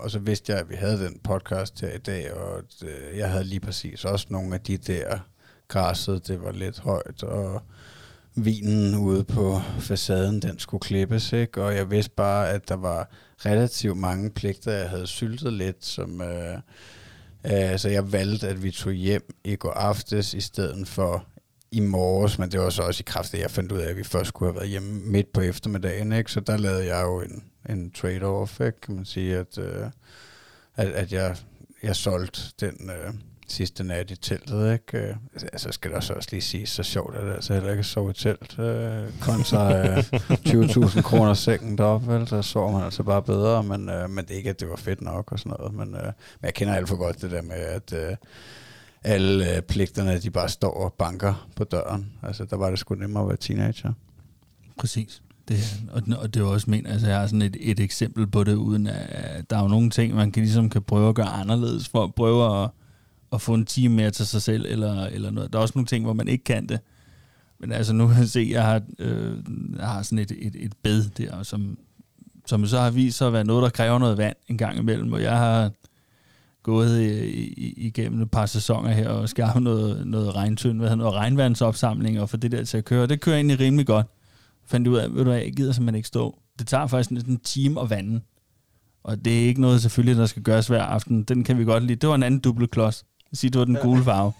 og så vidste jeg, at vi havde den podcast her i dag, og jeg havde lige præcis også nogle af de der græsset, det var lidt højt, og vinen ude på facaden, den skulle klippes, ikke? Og jeg vidste bare, at der var relativt mange pligter, jeg havde syltet lidt, som, så jeg valgte, at vi tog hjem i går aftes, i stedet for i morges, men det var så også i kraft, at jeg fandt ud af, at vi først skulle have været hjemme midt på eftermiddagen, ikke? Så der lavede jeg jo en trade-off, ikke? Kan man sige, at jeg solgte den... sidste nat i teltet, ikke? Altså skal der så også lige sige, så sjovt er det altså heller ikke at sove i telt, kontra 20.000 kroner sengen deroppe, vel? Så sover man altså bare bedre, men det ikke, at det var fedt nok og sådan noget, men jeg kender alt for godt det der med, at alle pligterne, de bare står og banker på døren, altså der var det sgu nemmere at være teenager. Præcis. Og det er også men, altså jeg har sådan et eksempel på det, uden at der er jo nogle ting, man kan prøve at gøre anderledes, for at prøve at få en time mere til sig selv, eller noget. Der er også nogle ting, hvor man ikke kan det. Men altså, nu kan jeg se, jeg har sådan et bed der, som så har vist sig at være noget, der kræver noget vand en gang imellem, og jeg har gået igennem et par sæsoner her, og skaffet noget regntønd, noget regnvandsopsamling, og for det der til at køre. Det kører egentlig rimelig godt. Fandt ud af, ved du hvad, jeg gider simpelthen ikke stå. Det tager faktisk næsten en time at vande. Og det er ikke noget, selvfølgelig, der skal gøres hver aften. Den kan vi godt lide. Det var en anden dubbelklods. Sige, det var den gule farve.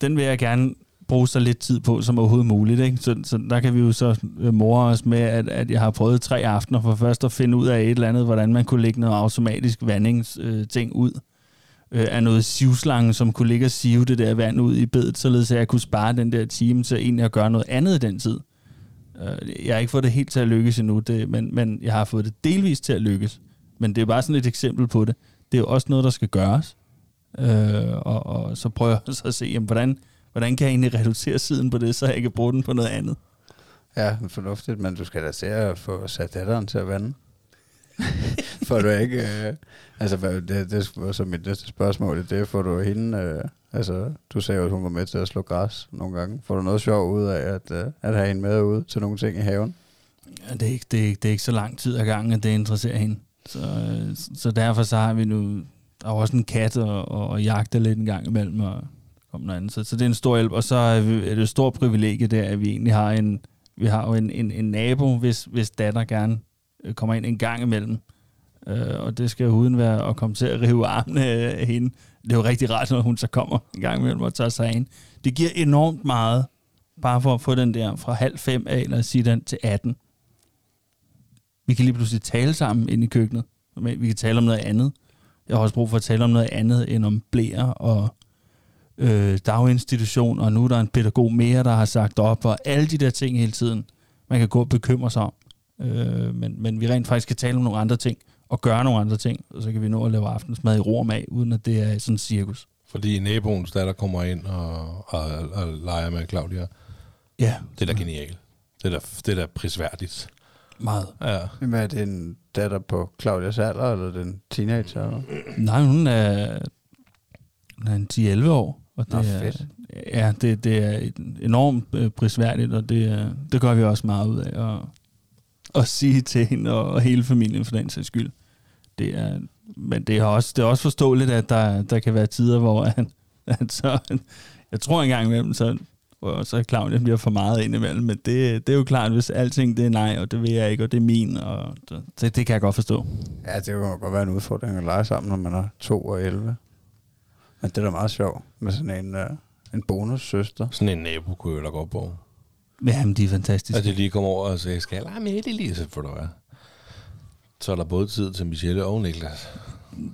Den vil jeg gerne bruge så lidt tid på, som overhovedet muligt. Ikke? Så der kan vi jo så more os med, at jeg har prøvet 3 aftener for først at finde ud af et eller andet, hvordan man kunne lægge noget automatisk vandingsting ud. Af noget sivslange, som kunne ligge og sive det der vand ud i bedet, således at jeg kunne spare den der time til egentlig at gøre noget andet i den tid. Jeg har ikke fået det helt til at lykkes endnu, men jeg har fået det delvis til at lykkes. Men det er bare sådan et eksempel på det. Det er jo også noget, der skal gøres. Og så prøver jeg så at se, jamen, hvordan kan jeg egentlig reducere siden på det, så jeg kan bruge den på noget andet. Ja, fornuftigt, men du skal da se at få sat datteren til at vande. Får du ikke det var så mit næste spørgsmål, det får du hende du sagde jo, at hun var med til at slå græs nogle gange. Får du noget sjovt ud af at have hende med ud til nogle ting i haven? Ja, det er ikke så lang tid ad gangen, at det interesserer hende, så derfor så har vi nu også en kat og jagter lidt en gang imellem og noget andet. Så det er en stor hjælp, og så er det et stort privilegie der, at vi egentlig har en nabo, hvis datter gerne kommer ind en gang imellem, og det skal uden være at komme til at rive armene af hende. Det er jo rigtig rart, når hun så kommer en gang imellem og tager sig ind. Det giver enormt meget, bare for at få den der fra 4:30 af, eller sige den til 18. Vi kan lige pludselig tale sammen inde i køkkenet. Vi kan tale om noget andet. Jeg har også brug for at tale om noget andet, end om blæer og daginstitution, og nu er der en pædagog mere, der har sagt op, og alle de der ting hele tiden, man kan gå og bekymre sig om. Men vi rent faktisk kan tale om nogle andre ting og gøre nogle andre ting, og så kan vi nå at lave aftensmad i ro og mag, uden at det er sådan en cirkus. Fordi naboens datter kommer ind og leger med Claudia. Ja. Det er da genialt. Det er da prisværdigt. Meget. Ja. Hvad er det, en datter på Claudias alder, eller den teenager? Eller? Nej, hun er en 10-11 år. Og det er fedt. Ja, det er enormt prisværdigt, og det gør vi også meget ud af, og sige til hende og hele familien for den sags skyld. Men det er også forståeligt, at der kan være tider, hvor jeg tror engang imellem, så er Claudia bliver for meget indimellem, men det er jo klart, hvis alting det er nej, og det vil jeg ikke, og det er min, og det kan jeg godt forstå. Ja, det kan godt være en udfordring at lege sammen, når man er 2 og 11. Men det er da meget sjovt med sådan en bonussøster. Sådan en nabo kunne jeg da godt på. Jamen, de er fantastiske. Og det lige kommer over og siger, skal jeg lege med Eddie lige, så får du være. Så er der både tid til Michelle og Niklas.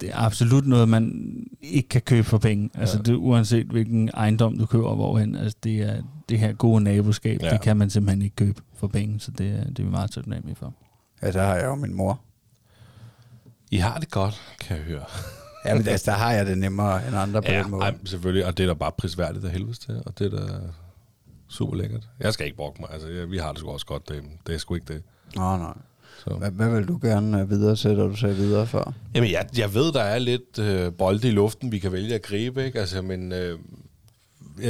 det er absolut noget, man ikke kan købe for penge. Altså det, uanset hvilken ejendom du køber hvorhen, altså det er det her gode naboskab, det kan man simpelthen ikke købe for penge, så det er vi meget taknemmelige for. Ja, der har jeg jo min mor. I har det godt, kan jeg høre. Ja, men altså, der har jeg det nemmere end andre på den måde. Ja, selvfølgelig, og det er da bare prisværdigt af helvedes til, og det er da super lækkert. Jeg skal ikke brokke mig, altså vi har det sgu også godt derhjemme. Det er sgu ikke det. Nå, nej. Hvad vil du gerne videresætte, og du sagde videre før? Jamen, jeg ved, der er lidt bolde i luften, vi kan vælge at gribe, ikke? Altså, men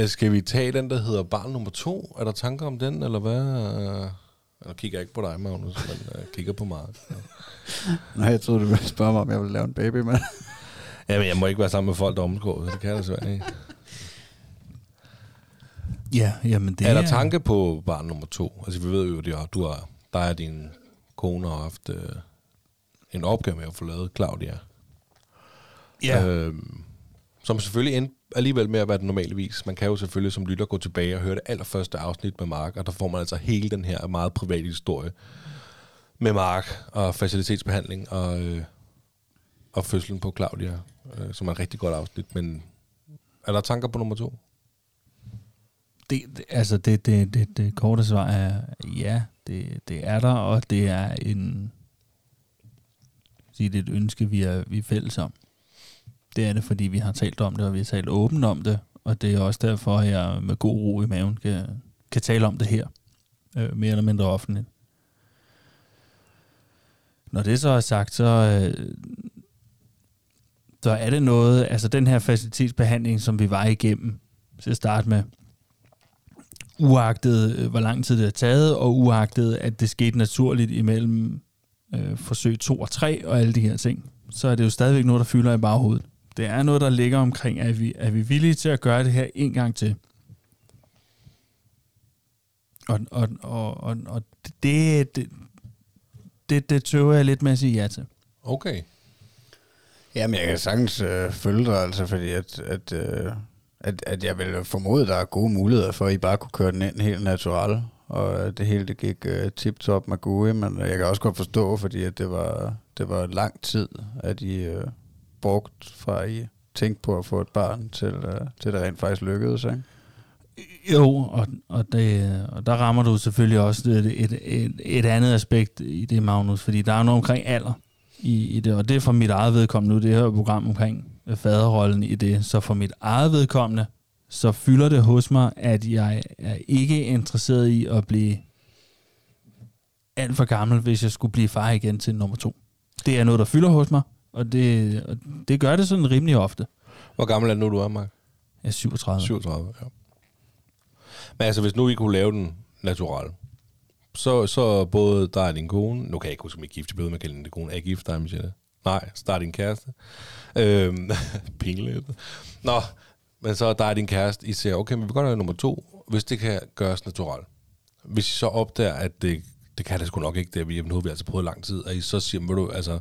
skal vi tage den, der hedder barn nummer 2? Er der tanker om den, eller hvad? Jeg kigger ikke på dig, Magnus, men jeg kigger på Mark. Nej, jeg troede, du ville spørge mig, om jeg ville lave en baby, men... Jamen, jeg må ikke være sammen med folk, der omgår, det kan jeg desværre ikke. Ja, jamen det er... Er der tanke på barn nummer 2? Altså, vi ved jo, at dig og din kone har haft en opgave med at få lavet Claudia. Ja. Som selvfølgelig endte alligevel med at være den normale vis. Man kan jo selvfølgelig som lytter gå tilbage og høre det allerførste afsnit med Mark, og der får man altså hele den her meget private historie med Mark og fertilitetsbehandling og fødslen på Claudia, som er et rigtig godt afsnit. Men er der tanker på nummer 2? Det korte svar er ja, det er der, og det er et ønske, vi er fælles om. Det er det, fordi vi har talt om det, og vi har talt åbent om det, og det er også derfor, at jeg med god ro i maven kan tale om det her, mere eller mindre offentligt. Når det så er sagt, så er det noget, altså den her fertilitetsbehandling, som vi var igennem til at starte med, uagtet hvor lang tid det har taget, og uagtet at det skete naturligt imellem forsøg 2 og 3 og alle de her ting, så er det jo stadigvæk noget, der fylder i baghovedet. Det er noget, der ligger omkring, at vi er villige til at gøre det her en gang til. Og det tøver jeg lidt med at sige ja til. Okay. Jamen, jeg kan sagtens følge dig, altså, fordi at jeg vil formode, der er gode muligheder for, at I bare kunne køre den ind helt naturligt, og det hele det gik tip-top med gode, men jeg kan også godt forstå, fordi at det var lang tid, at I brugt fra I tænkte på at få et barn til det rent faktisk lykkedes, ikke? Jo, og der rammer du selvfølgelig også et andet aspekt i det, Magnus, fordi der er noget omkring alder i det, og det er for mit eget vedkommende nu, det her program omkring faderrollen i det, så for mit eget vedkommende, så fylder det hos mig, at jeg er ikke interesseret i at blive alt for gammel, hvis jeg skulle blive far igen til nummer 2. Det er noget, der fylder hos mig, og det gør det sådan rimelig ofte. Hvor gammel er det nu, du er, Mark? Jeg er 37. 37, ja. Men altså, hvis nu I kunne lave den naturel, så både dig og din kone, nu kan jeg ikke huske, om I er gift, jeg med at kalde din kone, er I gift dig, Michelle? Nej, så er din kæreste. Pingeligt. Nå, men så er der din kæreste, I siger, okay, men vi vil godt have nummer 2, hvis det kan gøres naturligt. Hvis I så opdager, at det kan det sgu nok ikke, det vi nu har vi altså prøvet lang tid, og I så siger, vil du, altså,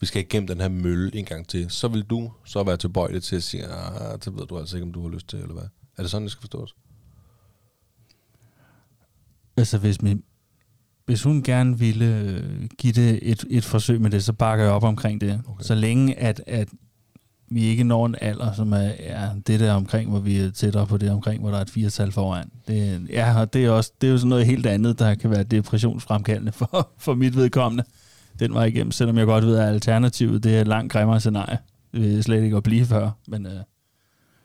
vi skal igennem den her mølle en gang til, så vil du så være tilbøjelig til at sige, så ved du altså ikke, om du har lyst til, eller hvad. Er det sådan, det skal forstås? Altså, hvis hun gerne ville give det et forsøg med det, så bakker jeg op omkring det. Okay. Så længe at vi ikke når en alder, som er det der omkring, hvor vi er tættere på det omkring, hvor der er et 4-tal foran. Det er jo sådan noget helt andet, der kan være depressionsfremkaldende for mit vedkommende. Den var igennem, selvom jeg godt ved, at alternativet det er et langt grimmere scenarie. Det vil jeg slet ikke at blive før.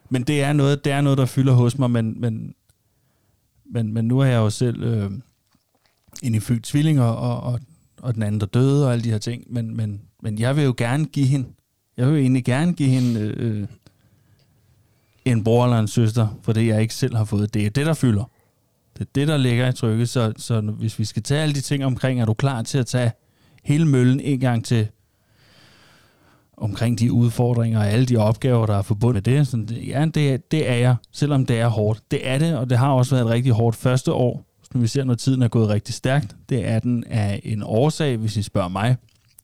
Men det er noget, der fylder hos mig, men nu er jeg jo selv... indfødt tvillinger, og den anden, der døde, og alle de her ting, men jeg vil jo gerne give hende, en bror eller en søster, for det jeg ikke selv har fået. Det er det, der fylder. Det er det, der ligger i trykket, så hvis vi skal tage alle de ting omkring, er du klar til at tage hele møllen en gang til omkring de udfordringer og alle de opgaver, der er forbundet med det? Så ja, det er jeg, selvom det er hårdt. Det er det, og det har også været et rigtig hårdt første år. Vi ser, når tiden er gået rigtig stærkt, det er den af en årsag, hvis I spørger mig.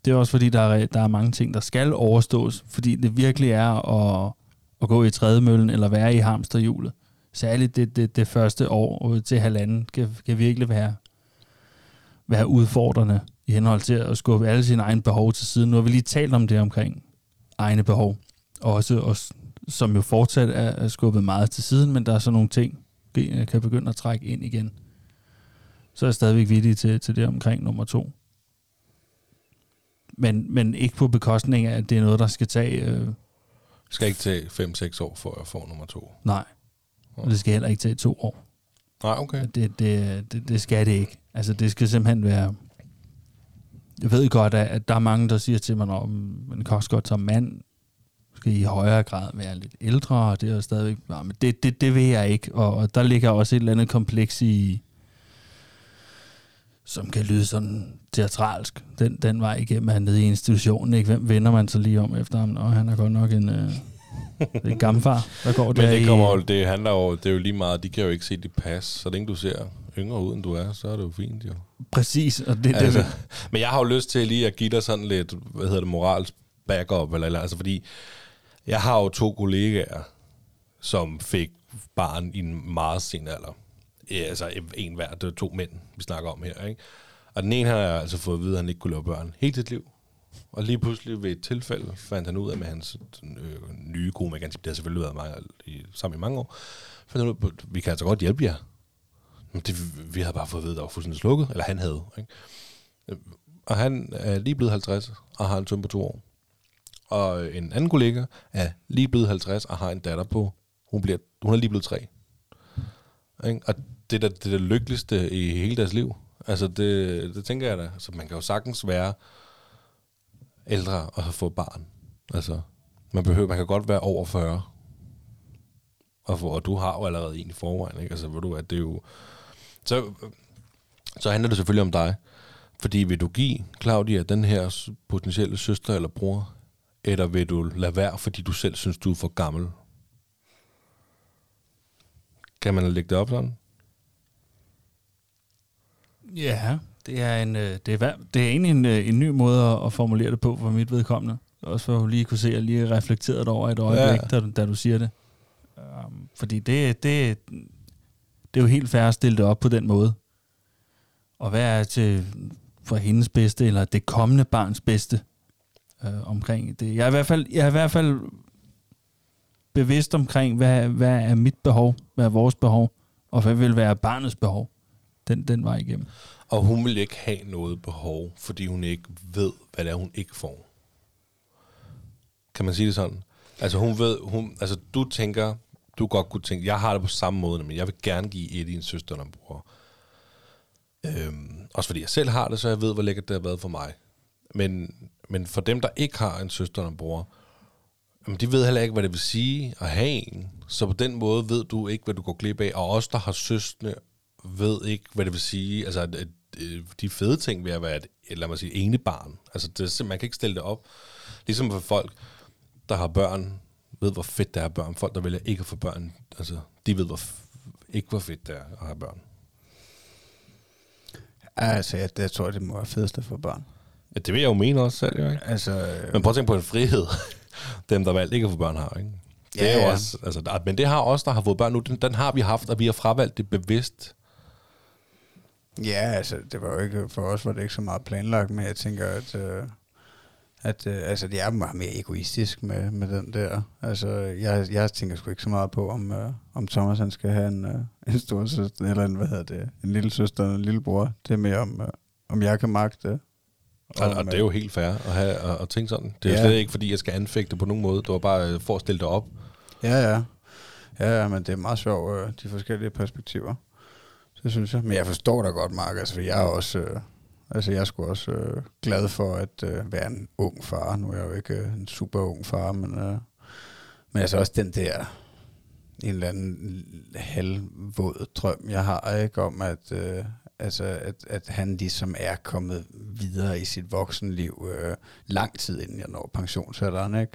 Det er også fordi, der er mange ting, der skal overstås, fordi det virkelig er at gå i trædemøllen eller være i hamsterhjulet. Særligt det første år til halvanden kan virkelig være udfordrende i henhold til at skubbe alle sine egne behov til siden. Nu har vi lige talt om det omkring egne behov. Også, som jo fortsat er skubbet meget til siden, men der er så nogle ting, jeg kan begynde at trække ind igen. Så er jeg stadigvæk villig til det omkring nummer 2. Men ikke på bekostning af, at det er noget, der skal tage... skal ikke tage 5-6 år for at få nummer 2? Nej, og det skal heller ikke tage 2 år. Nej, okay. Det skal det ikke. Altså, det skal simpelthen være... Jeg ved godt, at der er mange, der siger til mig, at man kan også godt som mand skal i højere grad være lidt ældre, og det er jo stadigvæk... Men det vil jeg ikke, og der ligger også et eller andet kompleks i... som kan lyde sådan teatralsk, den vej igennem, han nede i institutionen, ikke? Hvem vender man så lige om efter ham? Han er godt nok en gammelfar, der går der. Men det kommer jo, det handler jo, det er jo lige meget, de kan jo ikke se dit pas, så længe du ser yngre ud, end du er, så er det jo fint, jo. Præcis, og det altså, det. Men jeg har jo lyst til lige at give dig sådan lidt, moralsk backup, eller altså fordi, jeg har jo 2 kollegaer, som fik barn i en meget sen alder. Altså en hver, det er 2 mænd, vi snakker om her, ikke? Og den ene har altså fået at vide, at han ikke kunne lave børn hele sit liv. Og lige pludselig ved et tilfælde fandt han ud af, med hans nye kone, det har selvfølgelig været meget, sammen i mange år, fandt han ud af, vi kan altså godt hjælpe jer. Men det, vi havde bare fået at vide, der var fuldstændig slukket, eller han havde, ikke? Og han er lige blevet 50 og har en søn på 2 år. Og en anden kollega er lige blevet 50 og har en datter på, hun er lige blevet 3. Og det er det lykkeligste i hele deres liv. Altså det tænker jeg da. Så man kan jo sagtens være ældre og få barn. Altså man kan godt være over 40. Og du har jo allerede en i forvejen, ikke? Altså ved du at det er jo så handler det selvfølgelig om dig, fordi vil du give Claudia den her potentielle søster eller bror, eller vil du lade være, fordi du selv synes du er for gammel? Kan man lægge det op sådan? Ja, det er egentlig en ny måde at formulere det på for mit vedkommende. Også for at lige kunne se, at jeg lige reflekteret over et øjeblik, da du siger det. Fordi det er jo helt fair at stille det op på den måde. Og hvad er til for hendes bedste, eller det kommende barns bedste omkring det? Jeg er i hvert fald bevidst omkring, hvad er mit behov, hvad er vores behov, og hvad vil være barnets behov, den vej igennem. Og hun vil ikke have noget behov, fordi hun ikke ved, hvad det er, hun ikke får. Kan man sige det sådan? Altså hun ved, du tænker, du godt kunne tænke, jeg har det på samme måde, men jeg vil gerne give Eddie en søster eller en bror. Også fordi jeg selv har det, så jeg ved, hvor lækkert det har været for mig. Men for dem, der ikke har en søster eller en bror, men de ved heller ikke, hvad det vil sige at have en. Så på den måde ved du ikke, hvad du går glip af. Og os, der har søskende, ved ikke, hvad det vil sige. Altså, de fede ting ved at være et, lad mig sige, ene barn. Altså, man kan ikke stille det op. Ligesom for folk, der har børn, ved, hvor fedt det er børn. Folk, der vælger ikke at få børn, altså, de ved ikke, hvor fedt det er at have børn. Altså, jeg tror, det må være fedest at få børn. Ja, det vil jeg jo mene også selv, ikke? Altså, men prøv at tænke på en frihed. Dem, der valgte ikke at få børn, har, ikke? Det er jo også, altså, men det har også der har fået børn nu, den har vi haft, og vi har fravalgt det bevidst. Ja, altså, det var jo ikke, for os var det ikke så meget planlagt, men jeg tænker, at altså, det er meget mere egoistisk med den der. Altså, jeg tænker sgu ikke så meget på, om Thomas, han skal have en stor søster, eller en lille søster, eller en lille bror. Det er mere om jeg kan magte det. Og det er jo helt fair at have at tænke sådan. Det er jo slet ikke, fordi jeg skal anfægte på nogen måde. Det var bare for at stille dig op. Ja, men det er meget sjovt, de forskellige perspektiver. Det synes jeg. Men jeg forstår dig godt, Mark. Altså, for jeg er også... jeg er sgu også glad for at være en ung far. Nu er jeg jo ikke en super ung far, men altså også den der... en eller anden halvvåd drøm, jeg har, ikke? Om at... at han ligesom er kommet videre i sit voksenliv lang tid inden jeg når pensionsalderen, ikke?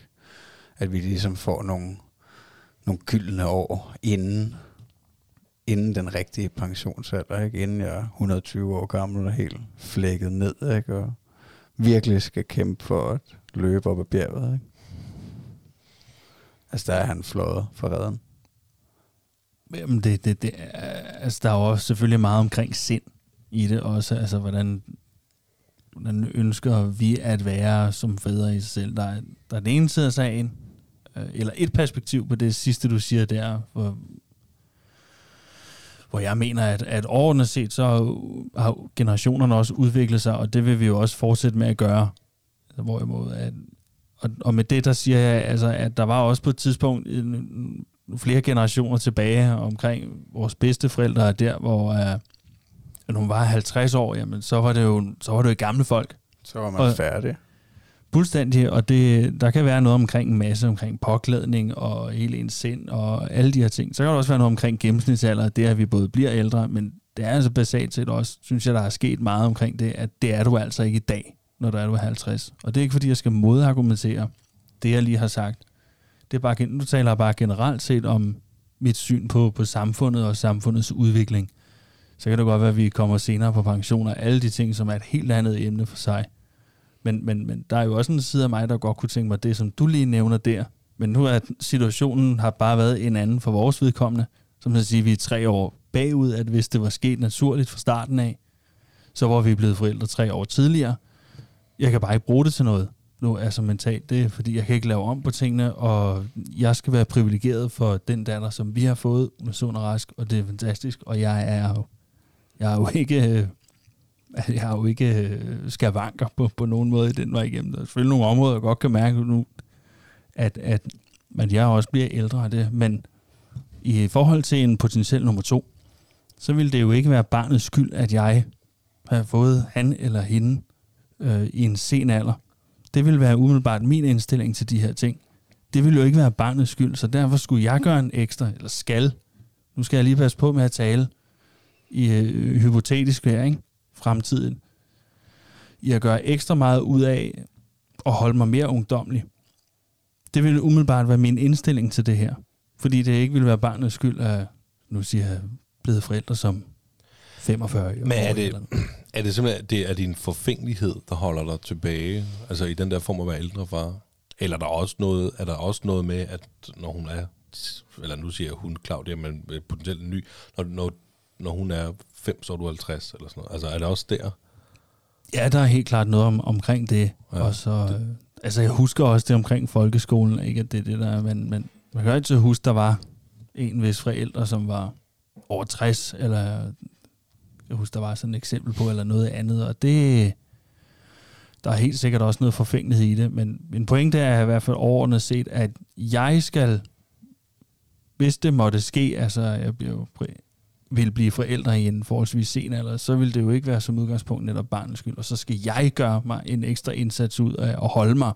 At vi ligesom får nogle gyldne år inden den rigtige pensionsalder, ikke? Inden jeg er 120 år gammel og helt flækket ned, ikke? Og virkelig skal kæmpe for at løbe op ad bjerget, ikke? Altså der er han fløjet for redden. Jamen det altså der er jo også selvfølgelig meget omkring sind i det også, altså hvordan hvordan ønsker vi at være som fædre i sig selv? Der er den ene side af sagen, eller et perspektiv på det sidste, du siger der, hvor jeg mener, at overordnet set, så har generationerne også udviklet sig, og det vil vi jo også fortsætte med at gøre. Hvorimod, og med det, der siger jeg, altså, at der var også på et tidspunkt flere generationer tilbage omkring vores bedsteforældre, der hvor når hun var 50 år, jamen, så var det jo gamle folk. Så var man færdig. Fuldstændig, og der kan være noget omkring en masse, omkring påklædning og hele ens sind og alle de her ting. Så kan der også være noget omkring gennemsnitsalder, det er, at vi både bliver ældre, men det er altså basalt set også, synes jeg, der er sket meget omkring det, at det er du altså ikke i dag, når du er 50. Og det er ikke, fordi jeg skal modargumentere det, jeg lige har sagt. Det er bare, nu taler jeg bare generelt set om mit syn på samfundet og samfundets udvikling. Så kan det godt være, at vi kommer senere på pension og alle de ting, som er et helt andet emne for sig. Men der er jo også en side af mig, der godt kunne tænke mig det, som du lige nævner der. Men nu er situationen har bare været en anden for vores vedkommende. Som at sige, vi er 3 år bagud, at hvis det var sket naturligt fra starten af, så var vi blevet forældre 3 år tidligere. Jeg kan bare ikke bruge det til noget. Nu er så mentalt det, fordi jeg kan ikke lave om på tingene, og jeg skal være privilegeret for den datter, som vi har fået. Hun er sund og rask, og det er fantastisk, og jeg er jo ikke skavanker på nogen måde i den vej igennem. Der er selvfølgelig nogle områder, jeg godt kan mærke nu, at jeg også bliver ældre af det, men i forhold til en potentiel nummer 2, så ville det jo ikke være barnets skyld, at jeg har fået han eller hende i en sen alder. Det ville være umiddelbart min indstilling til de her ting. Det ville jo ikke være barnets skyld, så derfor skulle jeg gøre en ekstra, eller skal. Nu skal jeg lige passe på med at tale i hypotetisk her, ikke? Fremtiden. Jeg gør ekstra meget ud af at holde mig mere ungdomlig. Det ville umiddelbart være min indstilling til det her. Fordi det ikke ville være barnets skyld, at nu siger jeg, blevet forældre som 45 år. Men er det simpelthen, det er din forfængelighed, der holder dig tilbage? Altså i den der form at være ældre far? Eller er der også noget med, at når hun er, eller nu siger jeg hun, Claudia, men potentielt ny, når hun er 5, så er du 50, eller sådan noget. Altså, er det også der? Ja, der er helt klart noget omkring det. Ja, og så, det. Altså, jeg husker også det omkring folkeskolen, ikke at det er det, der er, men man kan altid huske, der var en hvis forældre, som var over 60, eller jeg husker, der var sådan et eksempel på, eller noget andet, og det, der er helt sikkert også noget forfængelighed i det, men min pointe er i hvert fald overordnet set, at jeg skal, hvis det måtte ske, altså, jeg bliver jo vil blive forældre i en forholdsvis sen alder, så vil det jo ikke være som udgangspunkt netop barnets skyld, og så skal jeg gøre mig en ekstra indsats ud af at holde mig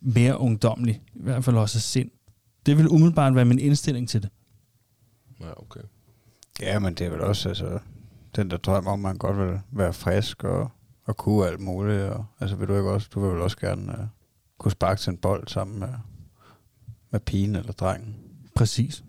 mere ungdomlig, i hvert fald også sind. Det vil umiddelbart være min indstilling til det. Ja, okay. Ja, men det er vel også, altså, den der drøm om, man godt vil være frisk og kunne alt muligt, og altså vil du ikke også, du vil vel også gerne kunne sparke til en bold sammen med pigen eller drengen. Præcis.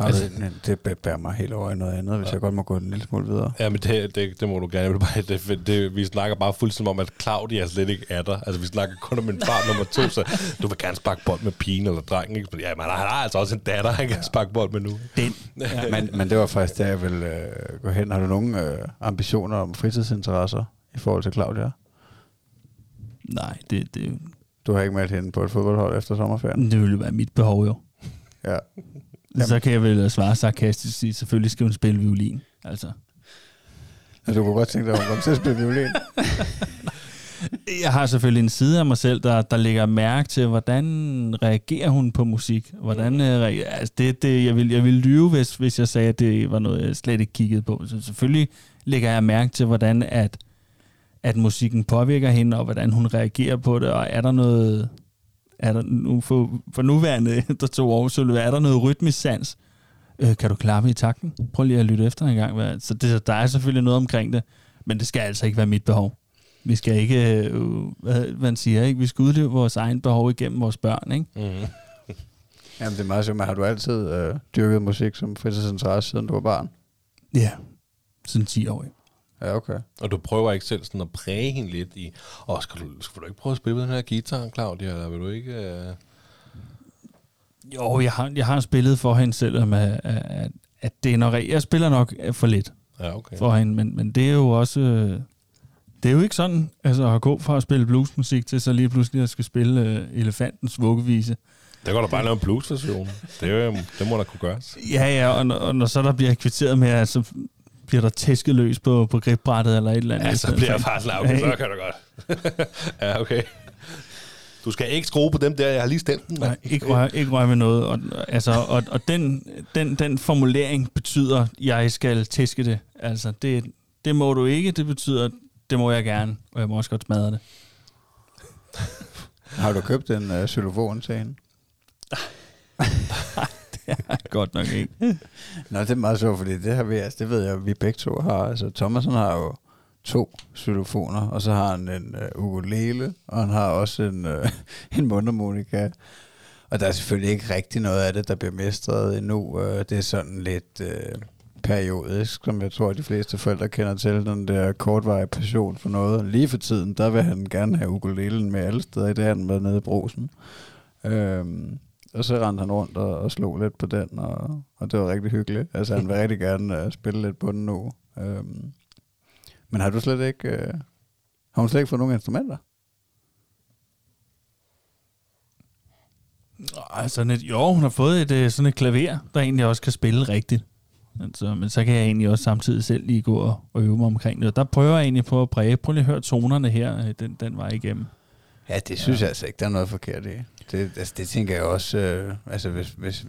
Altså, det bærer mig helt over i noget andet, hvis jeg godt må gå en lille smule videre. Ja, men det må du gerne. Vi snakker bare fuldstændig om, at Claudia slet ikke er der. Altså, vi snakker kun om en far nummer 2, så du vil gerne sparke bold med pigen eller drengen. Ikke? Ja, men han har altså også en datter, han kan sparke bold med nu. Den. Ja. men det var faktisk der, jeg ville gå hen. Har du nogle ambitioner om fritidsinteresser i forhold til Claudia? Nej, det... Du har ikke meldt hende på et fodboldhold efter sommerferien? Det ville være mit behov, jo. Ja. Så kan jeg vel svare sarkastisk og sige, selvfølgelig skal hun spille violin. Altså. Ja, du kunne godt tænke dig, at hun kom til at spille violin. Jeg har selvfølgelig en side af mig selv, der lægger mærke til, hvordan reagerer hun på musik. Hvordan altså det, jeg ville lyve, hvis jeg sagde, at det var noget, jeg slet ikke kiggede på. Så selvfølgelig lægger jeg mærke til, hvordan at musikken påvirker hende, og hvordan hun reagerer på det, og er der noget... Er der nu for nuværende efter 2 år, så er der noget rytmisk sans. Kan du klappe i takten? Prøv lige at lytte efter en gang. Så der er selvfølgelig noget omkring det, men det skal altså ikke være mit behov. Vi skal ikke, hvad siger ikke? Vi skal udleve vores egen behov igennem vores børn, ikke? Mm-hmm. Jamen det er meget sjovt. Har du altid dyrket musik som fritidsinteresse, siden du var barn? Ja, siden 10-årig. Ja, okay. Og du prøver ikke selv sådan at præge hende lidt i, skal du ikke prøve at spille den her guitar, Claudia, eller vil du ikke... Jo, jeg har spillet for hende selv, at det er nok... Jeg spiller nok for lidt. ja, okay, for hende. Men det er jo også... Det er jo ikke sådan, altså at gå fra at spille bluesmusik til så lige pludselig at skal spille elefantens vuggevise. Der går der bare noget bluesversion. Det må der kunne gøres. Ja, og når så der bliver kvitteret med, at så bliver der tæsket løs på gribbrættet eller et eller andet. Ja, så bliver jeg faktisk lavet, så kan det godt. Ja, okay. Du skal ikke skrue på dem der, jeg har lige stemt den. Nej, ikke røre ved noget. Og den formulering betyder, at jeg skal tæske det. Altså, det må du ikke, det betyder... Det må jeg gerne, og jeg må også godt smadre det. Har du købt en xylofon til hende? Nej, det har godt nok ikke. Nå, det er meget sjovt, fordi det har vi, altså, det ved jeg, vi begge to har. Altså, Thomasen har jo 2 xylofoner, og så har han en ukulele, og han har også en mundharmonika. Og der er selvfølgelig ikke rigtig noget af det, der bliver mestret endnu. Det er sådan lidt... periodisk, som jeg tror, de fleste forældre kender til, den der kortvarige passion for noget. Lige for tiden, der vil han gerne have ukulelen med alle steder. I dag har den været nede i brusen. Og så rendte han rundt og slog lidt på den, og det var rigtig hyggeligt. Altså, han vil rigtig gerne spille lidt på den nu. Men har du slet ikke... har hun slet ikke fået nogen instrumenter? Altså, jo, hun har fået sådan et klaver, der egentlig også kan spille rigtigt. Altså, men så kan jeg egentlig også samtidig selv lige gå og øve mig omkring det. Og der prøver jeg egentlig på at præge. Prøv lige at høre tonerne her, den vej igennem. Ja, det synes jeg altså ikke, der er noget forkert i. Det tænker jeg også, altså hvis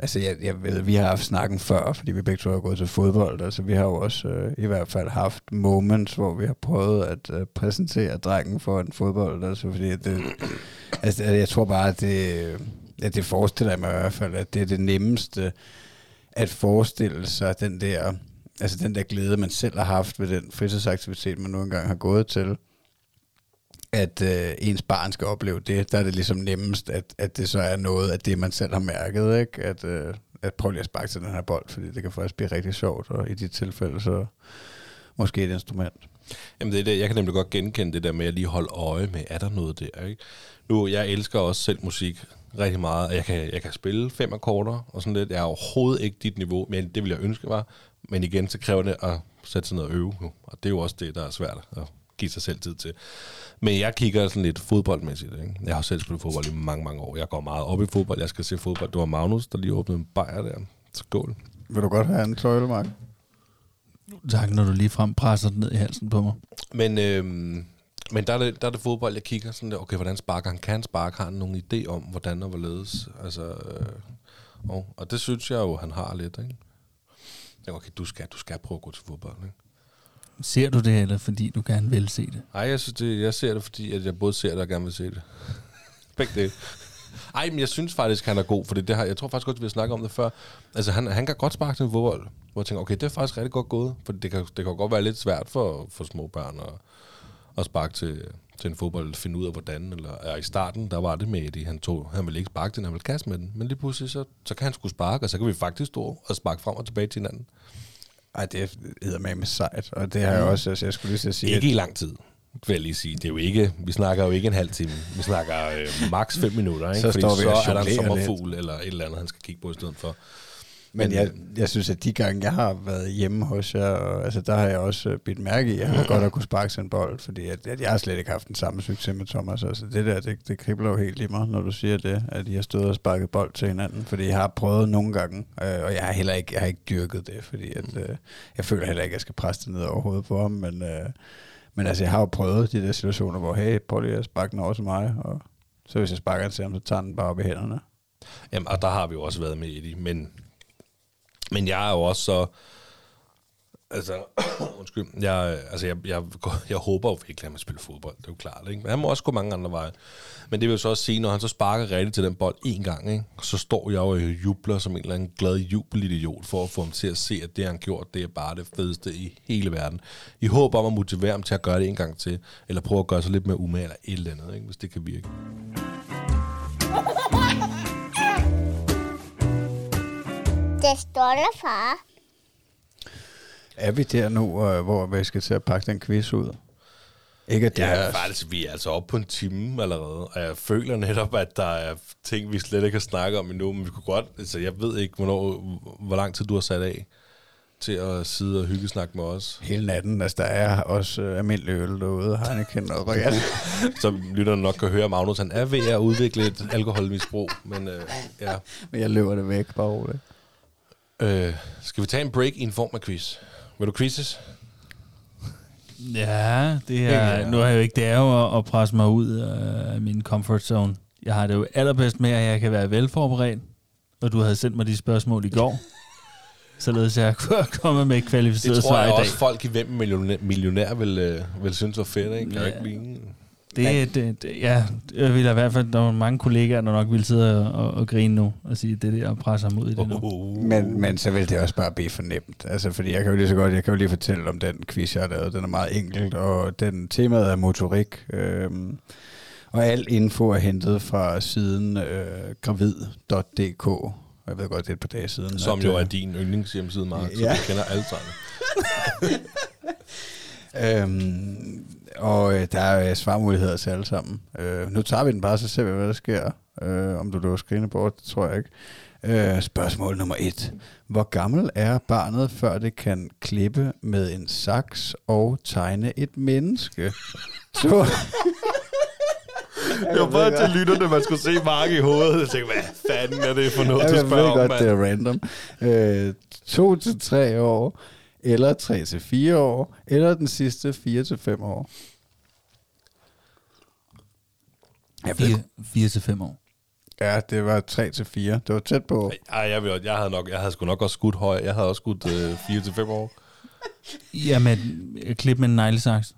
altså jeg ved, vi har haft snakken før, fordi vi begge to har gået til fodbold, så altså, vi har jo også i hvert fald haft moments, hvor vi har prøvet at præsentere drengen for en fodbold, altså fordi jeg tror bare, at det forestiller mig i hvert fald, at det er det nemmeste, at forestille sig den der glæde, man selv har haft ved den fritidsaktivitet, man nu engang har gået til, at ens barn skal opleve det, der er det ligesom nemmest, at det så er noget af det, man selv har mærket, ikke? At prøve lige at sparke til den her bold, fordi det kan faktisk blive rigtig sjovt, og i de tilfælde så måske et instrument. Jamen det er det, jeg kan nemlig godt genkende det der med at lige holde øje med, er der noget der, ikke? Nu, jeg elsker også selv musik rigtig meget. Jeg kan spille 5 akkorder og sådan lidt. Jeg er overhovedet ikke dit niveau, men det ville jeg ønske var. Men igen, så kræver det at sætte sig ned og øve. Og det er jo også det, der er svært at give sig selv tid til. Men jeg kigger sådan lidt fodboldmæssigt, ikke? Jeg har selv spillet fodbold i mange, mange år. Jeg går meget op i fodbold. Jeg skal se fodbold. Det var Magnus, der lige åbnede en bajer der. Skål. Vil du godt have en tøjle, Mark? Tak, når du ligefrem presser den ned i halsen på mig. Men der er det fodbold, jeg kigger sådan der, okay, hvordan sparker han? Kan han sparke? Har han nogen idé om, hvordan og hvorledes? Altså, og det synes jeg jo, han har lidt, ikke? Okay, du skal prøve at gå til fodbold, ikke? Ser du det, eller fordi du gerne vil se det? Nej, jeg synes det, jeg ser det, fordi at jeg både ser det og gerne vil se det. Begge det. Ej, men jeg synes faktisk, han er god, for det har, jeg tror faktisk godt, vi har snakket om det før. Altså, han kan godt sparke til fodbold, hvor jeg tænker, okay, det er faktisk rigtig godt gået, for det kan godt være lidt svært for små børn og sparke til en fodbold, eller finde ud af hvordan, eller i starten, der var det med Eddie, han ville ikke sparke den, han ville kaste med den, men lige pludselig, så kan han sgu sparke, og så kan vi faktisk stå og sparke frem og tilbage til hinanden. Ej, det hedder med sejt, og det har jeg også, altså jeg skulle lige sige... Ikke i lang tid, vil jeg lige sige. Det er jo ikke, vi snakker jo ikke en halv time, vi snakker maks 5 minutter, ikke? Så står vi og jonglerer lidt. Så er der en sommerfugl, eller et eller andet, han skal kigge på i stedet for... Men jeg synes, at de gange, jeg har været hjemme hos jer, og, altså der har jeg også bidt mærke i, at jeg godt at kunne sparke sin bold, fordi at jeg har slet ikke haft den samme succes med Thomas. Altså det der, det kribler jo helt i mig, når du siger det, at I har stået og sparket bold til hinanden, fordi jeg har prøvet nogle gange, og jeg har ikke dyrket det, fordi at, jeg føler heller ikke, at jeg skal presse det ned over hovedet på ham, men altså jeg har jo prøvet de der situationer, hvor hey, prøv lige at sparke den over til mig, og så hvis jeg sparker til ham, så tager den bare op i hænderne. Jamen, og der har vi jo også været med i det, men jeg er jo også så... Altså, undskyld. Jeg håber jo virkelig, at man spiller fodbold. Det er jo klart, ikke? Men han må også gå mange andre veje. Men det vil jo så også sige, når han så sparker rigtigt til den bold én gang, ikke? Så står jeg jo og jubler som en eller anden glad jubelidiot, for at få ham til at se, at det, han gjort, det er bare det fedeste i hele verden. I håber om at motivere ham til at gøre det en gang til, eller prøve at gøre sig lidt mere umage, eller et eller andet, ikke? Hvis det kan virke. Den stolte far. Er vi der nu, hvor vi skal til at pakke den quiz ud? Ikke at det faktisk, vi er altså oppe på en time allerede, og jeg føler netop, at der er ting, vi slet ikke kan snakke om endnu, men vi kunne godt, altså jeg ved ikke, hvor lang tid du har sat af til at sidde og hyggesnakke med os. Hele natten, altså der er også almindelig øl derude, Heineken og Royal. Så lytterne nok kan høre, Magnus han er ved at udvikle et alkoholmisbrug, men ja. Men jeg løber det væk, bare roligt. Skal vi tage en break i en form af quiz? Vil du quizzes? Ja, det er, nu er jeg jo ikke, det er jo at presse mig ud af min comfort zone. Jeg har det jo allerbedst med, at jeg kan være velforberedt, og du havde sendt mig de spørgsmål i går. Således jeg kunne komme med kvalificeret svar i dag. Det tror jeg også folk i Hvem Millionær vil synes var fedt, ikke? Ja. Jeg vil i hvert fald, der var mange kollegaer, der nok ville sidde og grine nu, og sige, det der, og presse ham ud i det nu. Men så vil det også bare blive for nemt. Altså, fordi jeg kan jo lige fortælle om den quiz, jeg har lavet. Den er meget enkelt, og den temaet er motorik. Og al info er hentet fra siden gravid.dk. Jeg ved godt, det er et par dage siden. Som jo er din yndlingshjemmeside, Mark, ja. Så du kender alle sammen. Og der er svarmuligheder til alle sammen. Nu tager vi den bare, så ser vi, hvad der sker. Om du løber skrine bort, det tror jeg ikke. Spørgsmål nummer 1. Hvor gammel er barnet, før det kan klippe med en saks og tegne et menneske? Jeg var bare til lytterne, man skulle se Mark i hovedet. Jeg tænkte, hvad fanden er det for noget, du spørger om, mand? Jeg ved godt, det er random. 2-3 år, eller 3-4 år, eller den sidste 4-5 år. 4-5 år. Ja, det var 3-4. Det var tæt på. Ej, jeg havde sgu nok også skudt høj. Jeg havde også skudt 4-5 år. Jamen, klip med en neglesaks.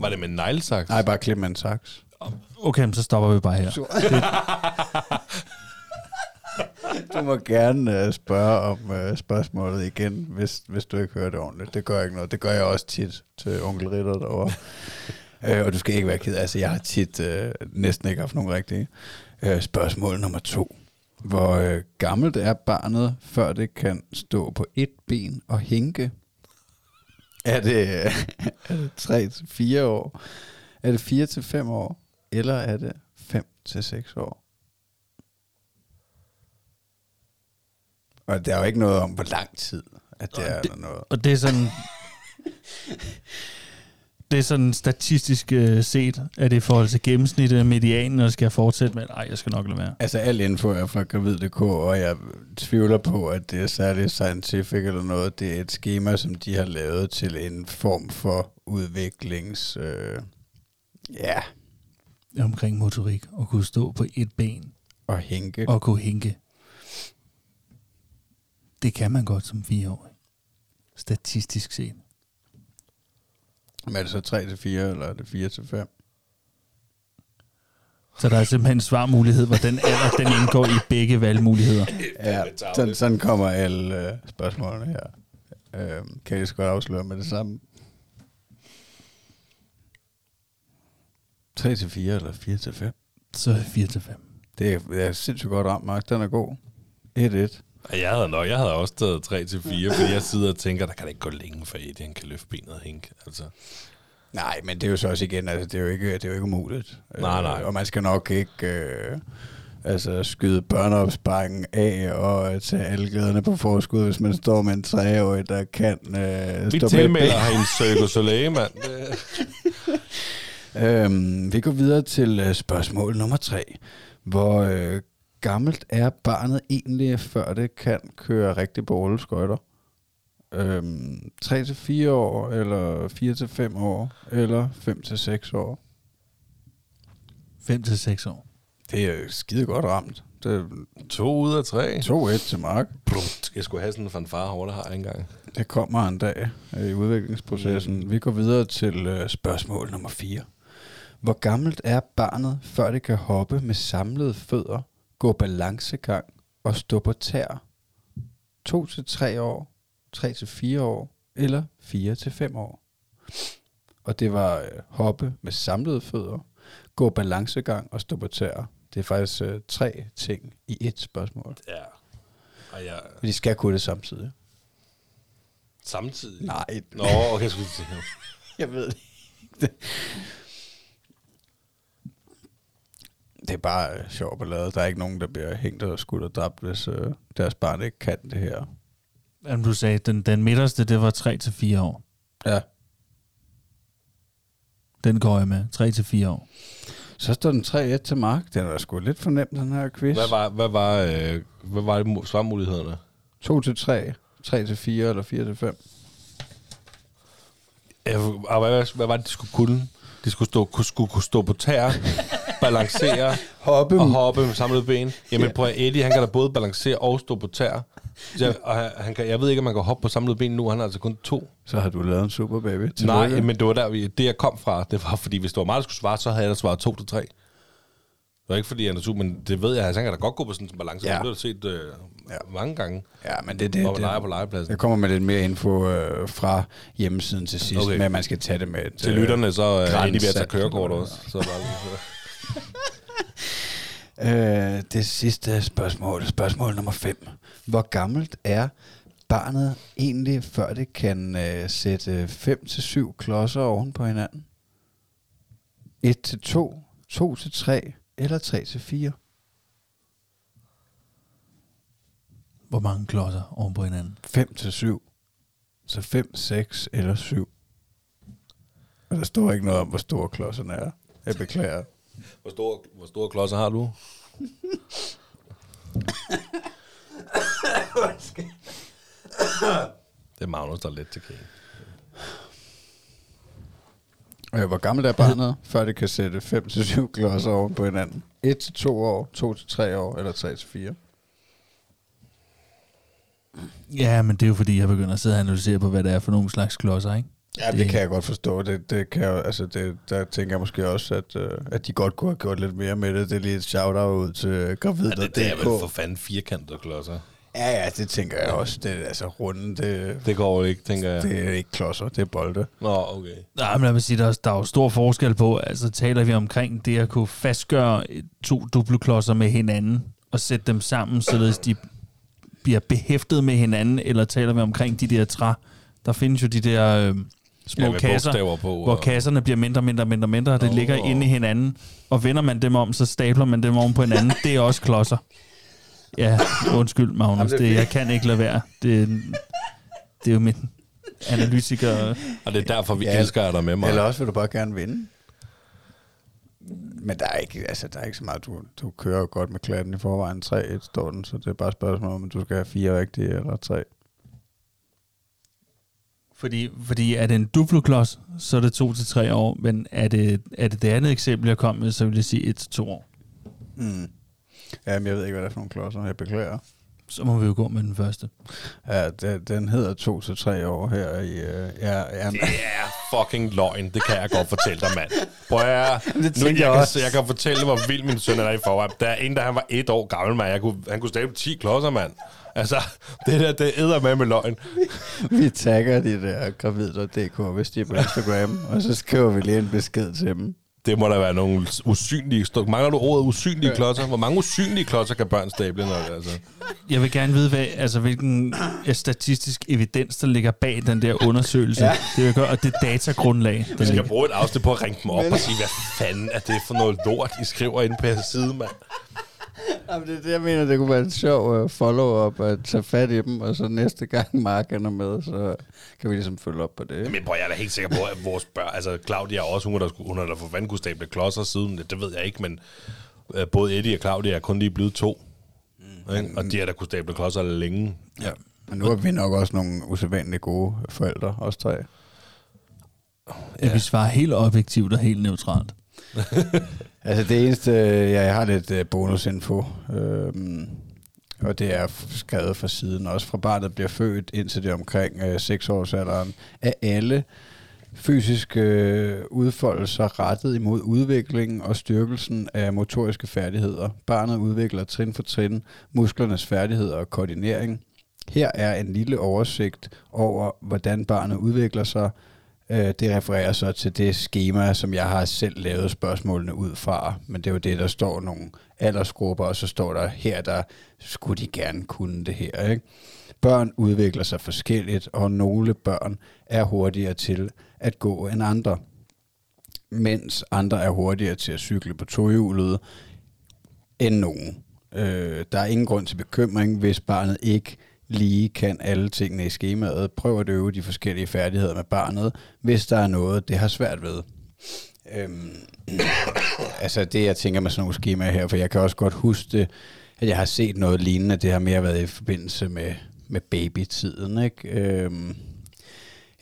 Var det med en neglesaks? Nej, bare klip med en saks. Okay, så stopper vi bare her. Du må gerne spørge om spørgsmålet igen, hvis du ikke hører det ordentligt. Det gør ikke noget. Det gør jeg også tit til onkel Ritter derovre. Og du skal ikke være ked af, altså jeg har tit næsten ikke haft nogen rigtige. Spørgsmål nummer 2. Hvor gammelt er barnet, før det kan stå på et ben og hinke? Er det 3-4 år? Er det 4-5 år? Eller er det 5-6 år? Og der er jo ikke noget om, hvor lang tid, at det er noget. Og det er sådan... det er sådan statistisk set, at det i forhold til gennemsnittet af medianen, og skal jeg fortsætte med, nej, jeg skal nok lade være. Altså, al info er fra gravid.dk, og jeg tvivler på, at det er særligt scientific eller noget. Det er et schema, som de har lavet til en form for udviklings... Omkring motorik, og kunne stå på et ben. Og hinke. Og kunne hinke. Det kan man godt som 4-årig. Statistisk set. Men er det så 3-4, eller er det 4-5? Så der er simpelthen en svarmulighed, hvor den alder, den indgår i begge valgmuligheder. Ja, sådan kommer alle spørgsmålene her. Kan jeg så godt afsløre med det samme? 3-4, eller 4-5? Så 4-5. Det er sindssygt godt ramt, Mark. Den er god. 1-1. Jeg havde også taget 3-4, fordi jeg sidder og tænker, der kan det ikke gå længe for Eddie, han kan løfte benet og hinke. Altså. Nej, men det er jo så også igen, altså, det er jo ikke umuligt. Nej. Og man skal nok ikke skyde børneopsparingen af og tage alle glæderne på forskud, hvis man står med en 3-årig, der kan stå med et ben. Vi tilmelder en Cirque Soleil, mand. Vi går videre til spørgsmål nummer 3, hvor... gammelt er barnet egentlig, før det kan køre rigtig bolleskøjter? 3-4 år, eller 4-5 år, eller 5-6 år? 5-6 år. Det er skide godt ramt. Det er 2 ud af 3. 2-1 til Mark. Jeg skulle have sådan en fanfare over, der har engang. Det kommer en dag i udviklingsprocessen. Vi går videre til spørgsmål nummer 4. Hvor gammelt er barnet, før det kan hoppe med samlede fødder, gå balancegang og stå på tær? 2-3 år, 3-4 år, eller 4-5 år. Og det var hoppe med samlede fødder, gå balancegang og stå på tær. Det er faktisk 3 ting i ét spørgsmål. Ja. Og jeg... de skal kunne det samtidig. Samtidig? Nej. Nå, okay, jeg skulle sige. Jeg ved ikke. Det er bare sjovt at lade. Der er ikke nogen, der bliver hængt og skudt og dræbt, hvis deres barn ikke kan det her. Jamen, du sagde, den midterste, det var 3-4 år. Ja. Den går jeg med. 3-4 år. Så stod den 3-1 til Mark. Den var sgu lidt for nem, den her quiz. Hvad var svarmulighederne? 2-3, 3-4 eller 4-5. Hvad var det, de skulle kunne? De skulle kunne stå på tæer, balancere, hoppe med samlede ben. Jamen prøv at Eddie, han kan da både balancere og stå på tæer. Jeg ved ikke, om man kan hoppe på samlede ben nu, han har altså kun 2. Så har du lavet en super baby. Nej, men det var der, det jeg kom fra. Det var, fordi hvis det var meget, der skulle svare, så havde jeg da svaret 2-3. Det var ikke, fordi han er super, men det ved jeg, altså, han kan da godt gå på sådan en balance. Ja. Det har du set mange gange, ja, men det, når man leger på legepladsen. Jeg kommer med lidt mere info fra hjemmesiden til sidst, okay. Men at man skal tage det med et, til lytterne, så er de ved at tage kørekort også. Så bare det sidste spørgsmål nummer 5. Hvor gammelt er barnet egentlig, før det kan sætte 5-7 klodser oven på hinanden? 1-2, 2-3 eller 3-4? Hvor mange klodser oven på hinanden? 5-7. Så 5, 6 eller 7. Og der står ikke noget om, hvor store klodserne er. Jeg beklager. Hvor store klodser har du? Det er Magnus, der er lidt til krig. Hvor gammel er barnet, før det kan sætte 5-7 klodser oven på hinanden? 1-2 år, 2-3 år eller 3-4? Ja, men det er jo fordi, jeg begynder at sidde og analysere på, hvad det er for nogle slags klodser, ikke? Ja, det kan jeg godt forstå. Det kan jeg, altså det, der tænker jeg måske også, at de godt kunne have gjort lidt mere med det. Det er lige et shout-out ud til gravid.dk. Ja, det er vel for fanden firkantede klodser. Ja, det tænker jeg også. Det, altså runden, det går ikke, tænker jeg. Det er ikke klodser, det er bolde. Nå, okay. Nej, men lad mig sige, der er jo stor forskel på. Altså taler vi omkring det at kunne fastgøre 2 dupleklodser med hinanden og sætte dem sammen, således de bliver behæftet med hinanden, eller taler vi omkring de der træ? Der findes jo de der små kasser, på, hvor kasserne bliver mindre, og det ligger inde i hinanden, og vender man dem om, så stabler man dem oven på hinanden. Det er også klodser. Ja, undskyld, Magnus. Det, jeg kan ikke lade være. Det er jo min analytiker. Og det er derfor, vi elsker dig med mig. Eller også vil du bare gerne vinde. Men der er ikke så meget. Du kører godt med klatten i forvejen. 3-1 står den, så det er bare et spørgsmål om, du skal have 4 rigtige eller 3. Fordi er det en duploklods, så er det 2-3 år, men er det andet eksempel, jeg kom med, så vil jeg sige 1-2 år. Mm. Jamen, jeg ved ikke, hvad der er for nogle klodser, jeg beklager. Så må vi jo gå med den første. Ja, den hedder 2-3 år her i... Ja. Det er fucking løgn, det kan jeg godt fortælle dig, mand. Prøv at... Jeg kan fortælle, hvor vild min søn er i forvejen. Der er en, der han var 1 år gammel, mand. Han kunne stable 10 klodser, mand. Altså, det der, det æder med løgn. Vi tagger de der gravid.dk, hvis de er på Instagram, og så skriver vi lige en besked til dem. Det må der være nogle usynlige... Mangler du ordet usynlige klodser? Hvor mange usynlige klodser kan børn stable nok, altså? Jeg vil gerne vide, hvilken statistisk evidens, der ligger bag den der undersøgelse. Ja. Det vil gøre, og det datagrundlag. Vi skal bruge et afsted på at ringe dem op og sige, hvad fanden er det for noget lort, I skriver inde på jeres side, mand? Jamen, det er det, jeg mener, det kunne være en sjov follow-up at tage fat i dem, og så næste gang Mark er med, så kan vi ligesom følge op på det. Men prøv, jeg er da helt sikker på, at vores børn, altså Claudia også, hun er der for vandkustable klodser siden, det ved jeg ikke, men både Eddie og Claudia er kun lige blevet 2, ikke? Og de er der kunne stable klodser længe. Ja, men nu er vi nok også nogle usædvanligt gode forældre, os 3. Ja. Vi svarer helt objektivt og helt neutralt. Altså det eneste, jeg har lidt bonusinfo, og det er skrevet fra siden, også fra barnet bliver født indtil det omkring 6-årsalderen, er alle fysiske udfoldelser rettet imod udviklingen og styrkelsen af motoriske færdigheder. Barnet udvikler trin for trin musklernes færdigheder og koordinering. Her er en lille oversigt over, hvordan barnet udvikler sig. Det refererer så til det schema, som jeg har selv lavet spørgsmålene ud fra, men det er jo det, der står nogle aldersgrupper, og så står der her, der skulle de gerne kunne det her, ikke? Børn udvikler sig forskelligt, og nogle børn er hurtigere til at gå end andre, mens andre er hurtigere til at cykle på tohjulet end nogen. Der er ingen grund til bekymring, hvis barnet ikke lige kan alle tingene i skemaet. Prøv at øve de forskellige færdigheder med barnet, hvis der er noget, det har svært ved. Altså det, jeg tænker med sådan nogle skemaer her, for jeg kan også godt huske det, at jeg har set noget lignende. Det har mere været i forbindelse med babytiden, ikke?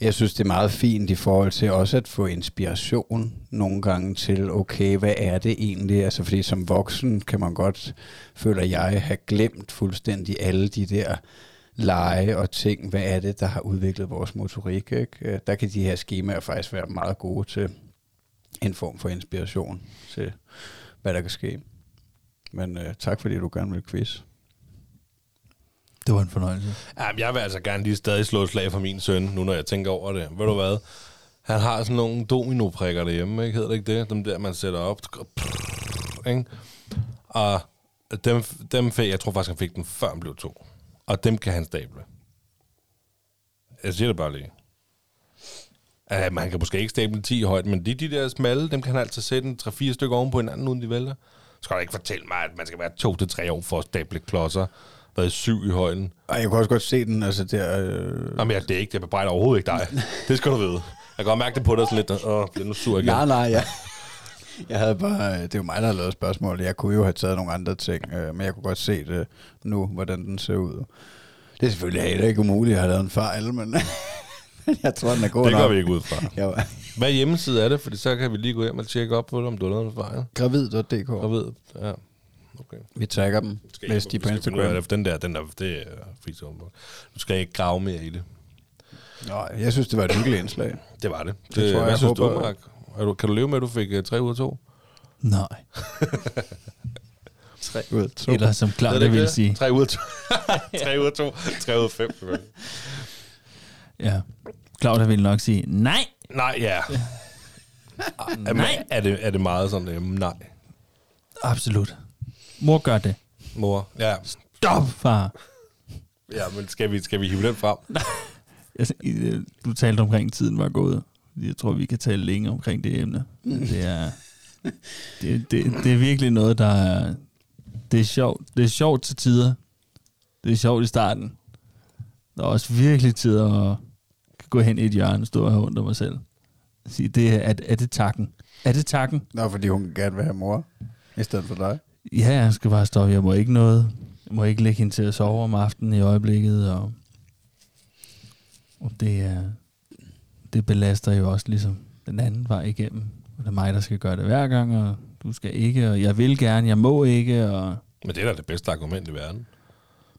Jeg synes, det er meget fint i forhold til også at få inspiration nogle gange til, okay, hvad er det egentlig? Altså fordi som voksen kan man godt, føler jeg, have glemt fuldstændig alle de der lege og ting. Hvad er det, der har udviklet vores motorik, ikke? Der kan de her skemaer faktisk være meget gode til en form for inspiration til, hvad der kan ske. Men tak fordi du gerne vil quiz. Det var en fornøjelse. Jamen, jeg vil altså gerne lige stadig slå et slag for min søn, nu når jeg tænker over det. Ved du hvad? Han har sådan nogle dominoprikker derhjemme, ikke? Hedder det ikke det? Dem der, man sætter op. Ikke? Og dem fik, jeg tror faktisk, han fik den før han blev 2. Og dem kan han stable. Jeg siger det bare lige. Man kan måske ikke stable 10 højt, men de der smalle, dem kan han altid sætte en 3-4 stykker oven på hinanden, uden de vælter. Så kan du ikke fortælle mig, at man skal være 2-3 år for at stable klodser. Været 7 i højden. Ej, jeg kunne også godt se den, altså der... Jamen, det er ikke, jeg bebrejder overhovedet ikke dig. Det skal du vide. Jeg kan godt mærke det på dig sådan lidt. Bliver nu sur igen. Nej, ja. Jeg havde bare... Det er jo mig, der har lavet spørgsmål. Jeg kunne jo have taget nogle andre ting, men jeg kunne godt se det nu, hvordan den ser ud. Det er selvfølgelig heller ikke umuligt, jeg har lavet en fejl, men jeg tror, den er god nok. Det går vi ikke ud fra. Hvad hjemmeside er det? Fordi så kan vi lige gå hjem og tjekke op på det, om du har lavet en fejl. Gravid.dk. Gravid, ja. Okay. Vi trækker dem, hvis de på Instagram. Den der, det er fint. Du skal ikke grave mere i det. Nej, jeg synes, det var et hyggeligt indslag. Det var det. Det tror jeg, jeg synes, håber, du, Mark? Kan du leve med, at du fik 3 ud af 2? Nej. 3 ud af 2. Eller som Claudia det ville sige. 3 ud af 2. 3 ud af 2. 3 ud af 5. Ja. Claudia ville nok sige, nej. Nej, ja. Nej. Er det meget sådan, nej? Absolut. Mor gør det. Mor, ja. Stop, far! Ja, men skal vi hive den frem? Du talte omkring, tiden var gået. Jeg tror, vi kan tale længe omkring det emne. Det er virkelig noget, der er... Det er sjovt. Det er sjovt til tider. Det er sjovt i starten. Der er også virkelig tider at gå hen i et hjørne og stå og have under mig selv. Sige, er det takken? Er det takken? Nå, fordi hun gerne vil have mor i stedet for dig. Ja, jeg skal bare stoppe. Jeg må ikke noget. Jeg må ikke lægge hende til at sove om aftenen i øjeblikket. Og det belaster jo også ligesom den anden vej igennem. Og det er mig, der skal gøre det hver gang, og du skal ikke, og jeg vil gerne, jeg må ikke. Men det er da det bedste argument i verden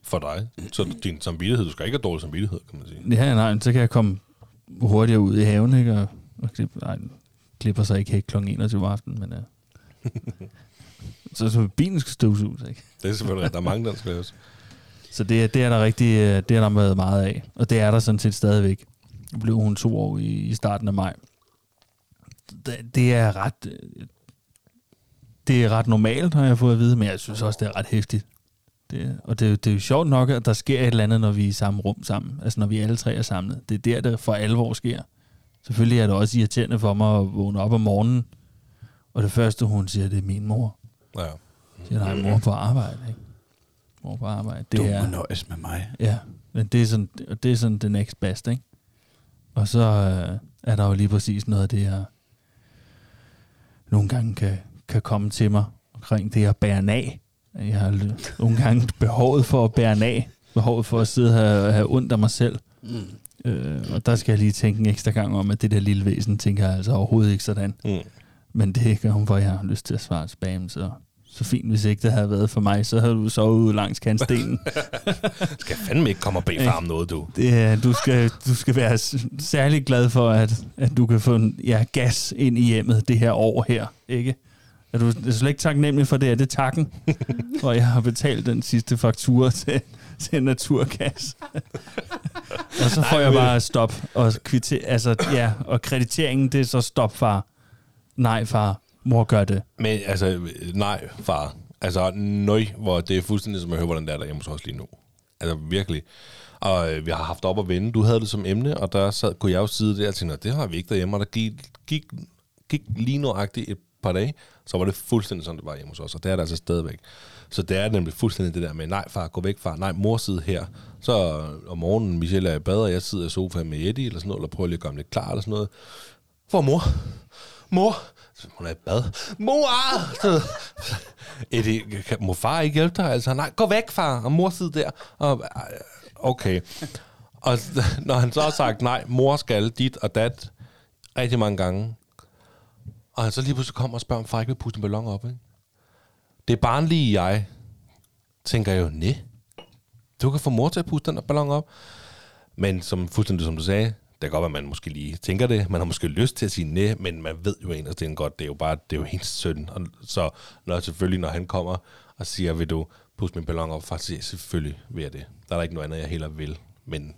for dig. Så din samvittighed, du skal ikke have dårlig samvittighed, kan man sige. Ja, nej, så kan jeg komme hurtigere ud i haven, ikke? Og klipper sig ikke helt kl. 21 om aftenen, men ja. Så bilen skal støvsuges, ikke? Det er selvfølgelig, der er mange, der skal laves. Så det er der rigtig, det er der været meget af. Og det er der sådan set stadigvæk. Nu blev hun 2 år i starten af maj. Det er ret normalt, har jeg fået at vide, men jeg synes også, det er ret hæftigt. Det er jo sjovt nok, at der sker et eller andet, når vi er i samme rum sammen. Altså når vi alle tre er samlet. Det er der, det for alvor sker. Selvfølgelig er det også irriterende for mig at vågne op om morgenen, og det første, hun siger, det er min mor. Ja. Siger, nej, mor på arbejde, ikke? Mor på arbejde. Det du må nøjes med mig. Ja, men det er sådan the next best, ikke? Og så er der jo lige præcis noget af det, jeg nogle gange kan komme til mig omkring det, jeg bærer af. Jeg har nogle gange behovet for at bære af. Behovet for at sidde her og have ondt af mig selv. Og der skal jeg lige tænke en ekstra gang om, at det der lille væsen, tænker jeg altså overhovedet ikke sådan. Mm. Men det gør hun, hvor jeg har lyst til at svare spam, så fint, hvis ikke det havde været for mig, så havde du sovet ude langs kantstenen. Skal fandme ikke komme og bede far om noget, du. Du skal være særlig glad for, at du kan få gas ind i hjemmet det her år her, ikke? Er du slet ikke taknemmelig for det? Er det takken? Og jeg har betalt den sidste faktura til naturgas. Og så får jeg bare stop og kvitter, altså ja, og krediteringen, det er så stop, far. Nej, far. Mor gør det. Men altså, nej, far. Altså, nøj, hvor det er fuldstændig som at høre, hvordan det er derhjemme hos os lige nu. Altså, virkelig. Og vi har haft op at vende. Du havde det som emne, og der kunne jeg jo sidde der og tænke, det har vi ikke derhjemme. Og der gik lige nøjagtigt et par dage, så var det fuldstændig sådan, det var hjemme hos os, og det er der altså stadigvæk. Så det er nemlig fuldstændig det der med, nej far, gå væk far, nej mor sidder her. Så om morgenen, Michelle er i bad, og jeg sidder i sofaen med Eddie, eller sådan noget, eller prøver lige at gøre mig lidt klar, eller sådan noget. Hvor mor, hun er i bad. Mor! Eddie, må far ikke hjælpe dig? Altså, nej, gå væk far, og mor sidder der. Og, okay. Og når han så har sagt, nej, mor skal dit og dat, rigtig mange gange, og han så lige pludselig kommer og spørger, om far ikke vil puste en ballon op, ikke? Det er barnlige jeg, tænker jeg jo, nej, du kan få mor til at puste den ballon op. Men som fuldstændig som du sagde, det kan godt være, at man måske lige tænker det, man har måske lyst til at sige nej, men man ved jo egentlig, at det er godt, det er jo bare, det er jo hendes søn. Og så når han kommer og siger, vil du puste min ballon op, faktisk selvfølgelig vil jeg det. Der er der ikke noget andet, jeg heller vil, men...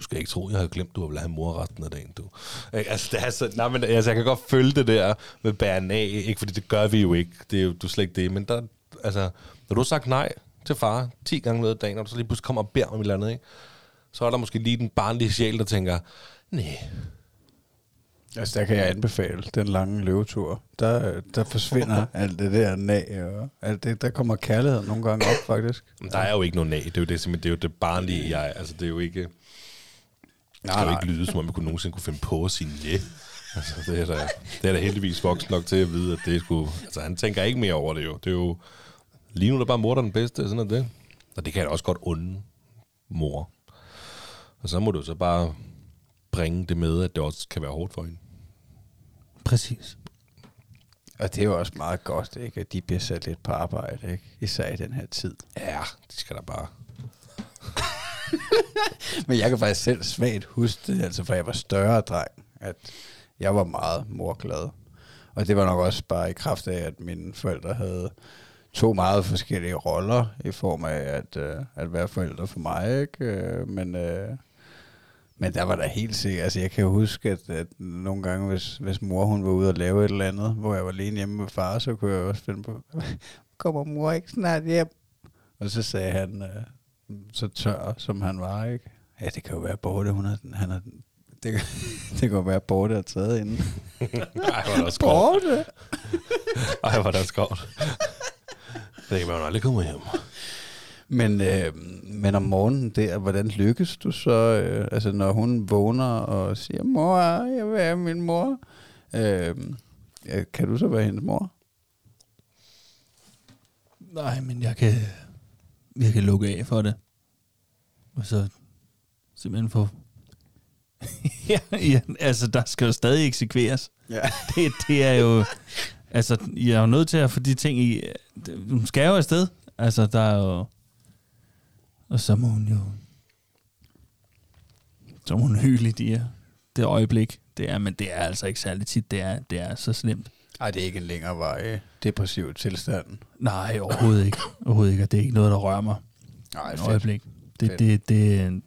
Du skal ikke tro, jeg har glemt, du ville have mor resten af dagen, du. Altså, det er så, nej, men altså, jeg kan godt følge det der med bæren af, ikke fordi det gør vi jo ikke. Det er jo du slet ikke det, men der, altså, når du har sagt nej til far 10 gange ned i dagen, og du så lige pludselig kommer og beder om et eller andet, ikke? Så er der måske lige den barnlige sjæl, der tænker, nej. Altså, der kan jeg anbefale den lange løvetur. Der forsvinder alt det der nag, og alt det, der kommer kærlighed nogle gange op, faktisk. Men der er jo ikke noget nag, det er jo det, simpelthen, det er jo det barnlige jeg, altså det er jo ikke... Det kan jo ikke lyde, som om man nogensinde kunne finde på at sige ja. Altså, det er da heldigvis voksen nok til at vide, at det skulle... Altså, han tænker ikke mere over det jo. Det er jo... Lige nu er bare mor, der er den bedste, sådan er det. Og det kan jeg også godt unde mor. Og så må du så bare bringe det med, at det også kan være hårdt for hende. Præcis. Og det er jo også meget godt, ikke? At de bliver sat lidt på arbejde, ikke? Især i den her tid. Ja, de skal da bare... Men jeg kan faktisk selv svagt huske det, altså for jeg var større dreng, at jeg var meget morglad. Og det var nok også bare i kraft af, at mine forældre havde to meget forskellige roller, i form af at være forældre for mig, ikke? Men der var der helt sikkert, altså jeg kan jo huske, at nogle gange, hvis mor hun var ude og lave et eller andet, hvor jeg var alene hjemme med far, så kunne jeg også finde på, kommer mor ikke snart hjem? Og så sagde han... så tør, som han var, ikke? Ja, det kan jo være borte, det kan jo være borte og taget inden. Ej, hvor er der skort. Borte? Ej, hvor er der skort. Det kan man jo aldrig komme hjem. Men om morgenen der, hvordan lykkes du så? Altså, når hun vågner og siger, mor, jeg vil være min mor. Kan du så være hendes mor? Nej, men jeg kan lukke af for det. Og så simpelthen få... ja, altså, der skal jo stadig eksekveres. Ja. Det er jo... Altså, jeg er jo nødt til at få de ting i... Hun skal jo afsted. Altså, der er jo... Og så må hun jo... Så må hun hyle i det øjeblik. Det er, men det er altså ikke særlig tit. Det er så slemt. Nej, det er ikke en længere vej depressiv tilstanden. Nej, overhovedet ikke. Overhovedet ikke, og det er ikke noget, der rører mig. Nej, et øjeblik. Det,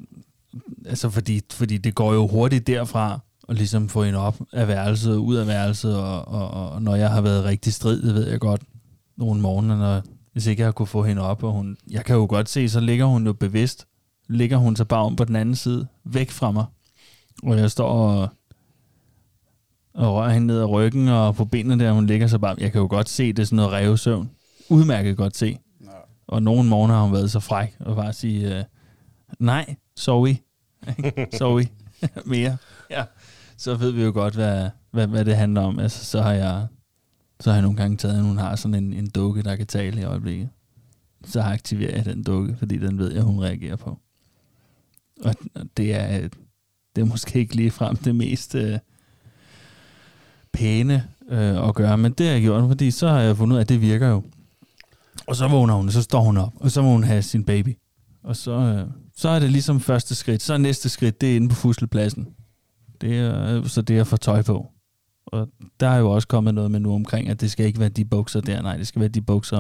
altså, fordi det går jo hurtigt derfra, og ligesom få en op af værelset, ud af værelset, og når jeg har været rigtig strid, det ved jeg godt, nogle morgener, hvis ikke jeg har kunne få hende op, og hun, jeg kan jo godt se, så ligger hun jo bevidst, ligger hun så bare om på den anden side, væk fra mig, og jeg står og rører hende ned ad ryggen, og på benene der, hun ligger så bare... Jeg kan jo godt se, det er sådan noget revsøvn. Udmærket godt se. No. Og nogle morgener har hun været så fræk, og bare sige, nej, sorry, mere. Ja. Så ved vi jo godt, hvad det handler om. Altså, så har jeg nogle gange taget, at hun har sådan en dukke, der kan tale i øjeblikket. Så aktiverer jeg den dukke, fordi den ved jeg, hun reagerer på. Og det er måske ikke ligefrem det mest... pæne at gøre, men det har jeg gjort, fordi så har jeg fundet ud af, at det virker jo. Og så vågner hun, og så står hun op, og så må hun have sin baby. Og så er det ligesom første skridt. Så næste skridt, det er inde på fuslepladsen. Det er så det at få tøj på. Og der er jo også kommet noget med nu omkring, at det skal ikke være de bukser der, nej, det skal være de bukser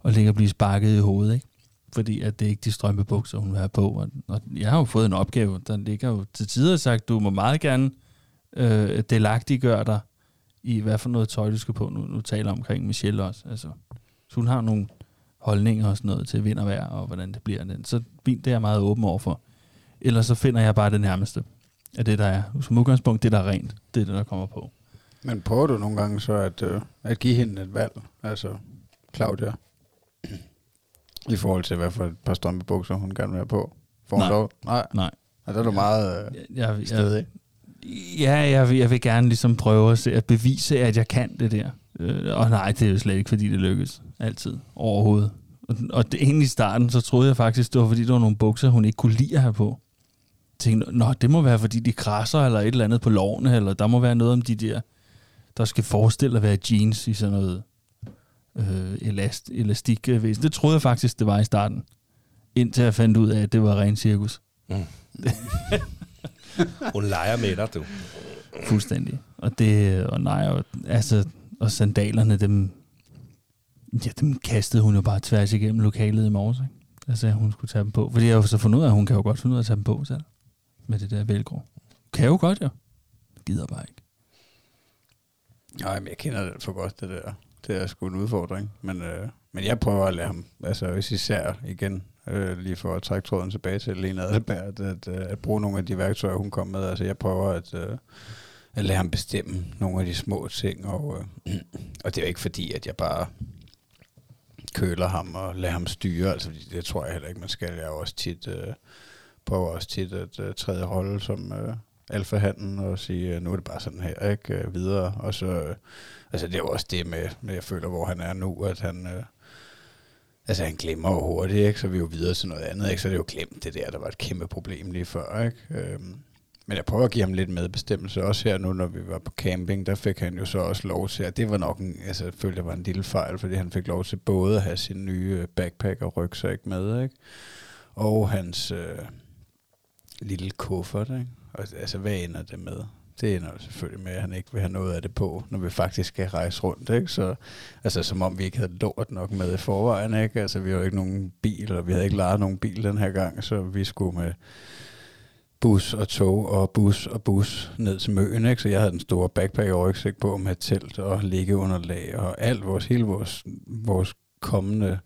og ligge og blive sparket i hovedet, ikke? Fordi at det ikke er de strømpebukser, hun vil have på. Og jeg har jo fået en opgave, der ligger jo til tider sagt, du må meget gerne delagtiggør dig i hvad for noget tøj du skal på. Nu taler omkring Michelle også, altså, så hun har nogle holdninger og sådan noget til vind og vejr og hvordan det bliver den. Så det er jeg meget åben overfor. Ellers så finder jeg bare det nærmeste af det der er. Som udgangspunkt det der er rent, det er det der kommer på. Men prøver du nogle gange så at give hende et valg? Altså, Claudia, i forhold til hvad for et par strømpebukser hun gerne vil have på? Får hun lov? Nej. Og der er du meget stedig. Ja, jeg vil gerne ligesom prøve at bevise, at jeg kan det der. Og nej, det er jo slet ikke, fordi det lykkes. Altid. Overhovedet. Og det, egentlig i starten, så troede jeg faktisk, det var fordi, der var nogle bukser, hun ikke kunne lide at have på. Jeg tænkte, nå, det må være, fordi de krasser, eller et eller andet på lårene, eller der må være noget om de der skal forestille at være jeans i sådan noget elastikvæsen. Det troede jeg faktisk, det var i starten. Indtil jeg fandt ud af, at det var ren cirkus. Mm. Hun leger med dig, du. Fuldstændig. Og sandalerne, dem kastede hun jo bare tværs igennem lokalet i morges, ikke? Jeg sagde, at hun skulle tage dem på. Fordi jeg jo så fundet ud af, at hun kan jo godt finde ud af at tage dem på selv. Med det der velgrå. Kan jo godt, jo. Gider bare ikke. Nej, men jeg kender det for godt, det der. Det er sgu en udfordring. Men jeg prøver at lade ham. Altså, hvis især igen, lige for at trække tråden tilbage til Lene Adelberg, at bruge nogle af de værktøjer, hun kom med. Altså, jeg prøver at lade ham bestemme nogle af de små ting. Og det er jo ikke fordi, at jeg bare køler ham og lader ham styre, altså det tror jeg heller ikke, man skal. Jeg også tit prøver at træde rolle som alfahanden og sige, nu er det bare sådan her, ikke? Videre, og så, altså det er også det med, jeg føler, hvor han er nu, at han, altså han glemmer jo hurtigt, ikke? Så er vi jo videre til noget andet, ikke? Så er det jo glemt det der var et kæmpe problem lige før, ikke? Men jeg prøver at give ham lidt medbestemmelse, også her nu, når vi var på camping, der fik han jo så også lov til, at det var nok en lille fejl, fordi han fik lov til både at have sin nye backpack og rygsæk med, ikke? Og hans lille kuffert, ikke? Og, altså, hvad ender det med? Det ender selvfølgelig med, at han ikke vil have noget af det på, når vi faktisk skal rejse rundt, ikke? Så, altså, som om vi ikke havde lort nok med i forvejen, ikke? Altså, vi havde ikke nogen bil, og vi havde ikke lejet nogen bil den her gang, så vi skulle med bus og tog og bus ned til Møen, ikke? Så jeg havde den store backpack og rygsæk på med telt og liggeunderlag og alt hele vores kommende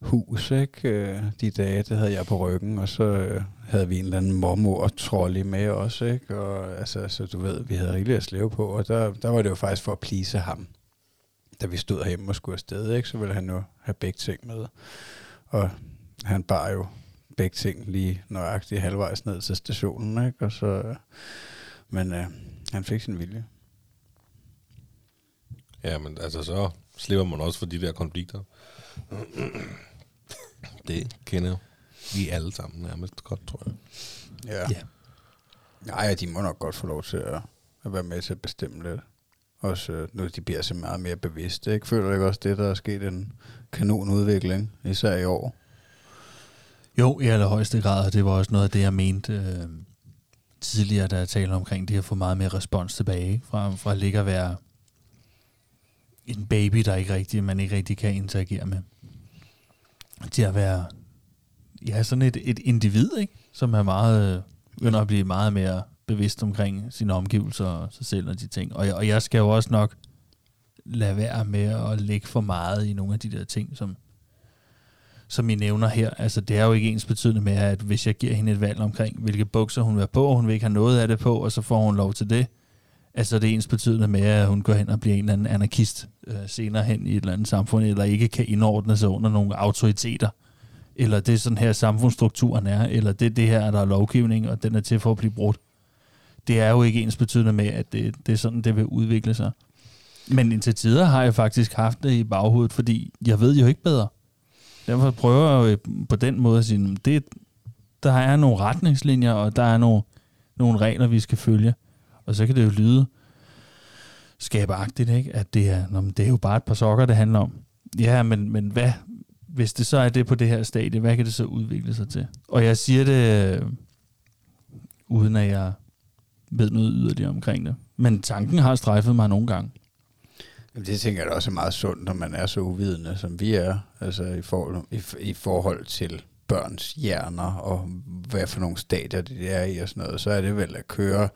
hus, ikke? De dage, det havde jeg på ryggen, og så havde vi en eller anden mormor trolley med også, ikke? Og altså, så du ved, vi havde rigeligt at slæve på, og der var det jo faktisk for at please ham. Da vi stod hjemme og skulle afsted, ikke? Så ville han jo have begge ting med, og han bar jo begge ting lige nøjagtigt halvvejs ned til stationen, ikke? Og så, men han fik sin vilje. Ja, men altså så slipper man også for de der konflikter. Det kender vi alle sammen nærmest godt, tror jeg. Ja. Nej, de må nok godt få lov til at være med til at bestemme lidt. Også nu de bliver så meget mere bevidste. Ikke? Føler du ikke også det, der er sket en kanonudvikling, især i år? Jo, i allerhøjeste grad, og det var også noget af det, jeg mente tidligere, da jeg talte omkring det at få meget mere respons tilbage, ikke? Fra at ligge og være en baby, man ikke rigtig kan interagere med, til at være sådan et individ, ikke? Som er meget, begynder at blive meget mere bevidst omkring sine omgivelser og sig selv og de ting. Og jeg skal jo også nok lade være med at lægge for meget i nogle af de der ting, som I nævner her, altså det er jo ikke ens betydende med, at hvis jeg giver hende et valg omkring, hvilke bukser hun vil have på, hun vil ikke have noget af det på, og så får hun lov til det. Altså det er ens betydende med, at hun går hen og bliver en eller anden anarkist senere hen i et eller andet samfund, eller ikke kan indordne sig under nogle autoriteter, eller det er sådan her samfundsstrukturen er, eller det her, der er lovgivning, og den er til for at blive brudt. Det er jo ikke ens betydende med, at det er sådan, det vil udvikle sig. Men indtil tider har jeg faktisk haft det i baghovedet, fordi jeg ved jo ikke bedre. Derfor prøver jeg på den måde at sige, der er nogle retningslinjer, og der er nogle regler, vi skal følge. Og så kan det jo lyde skabagtigt, ikke? At det er jo bare et par sokker, det handler om. Ja, men hvad, hvis det så er det på det her stadie, hvad kan det så udvikle sig til? Og jeg siger det, uden at jeg ved noget yderligere omkring det. Men tanken har strejfet mig nogle gange. Det tænker jeg også er meget sundt, når man er så uvidende, som vi er, altså i forhold til børns hjerner og hvad for nogle stadier det er i og sådan noget, så er det vel at køre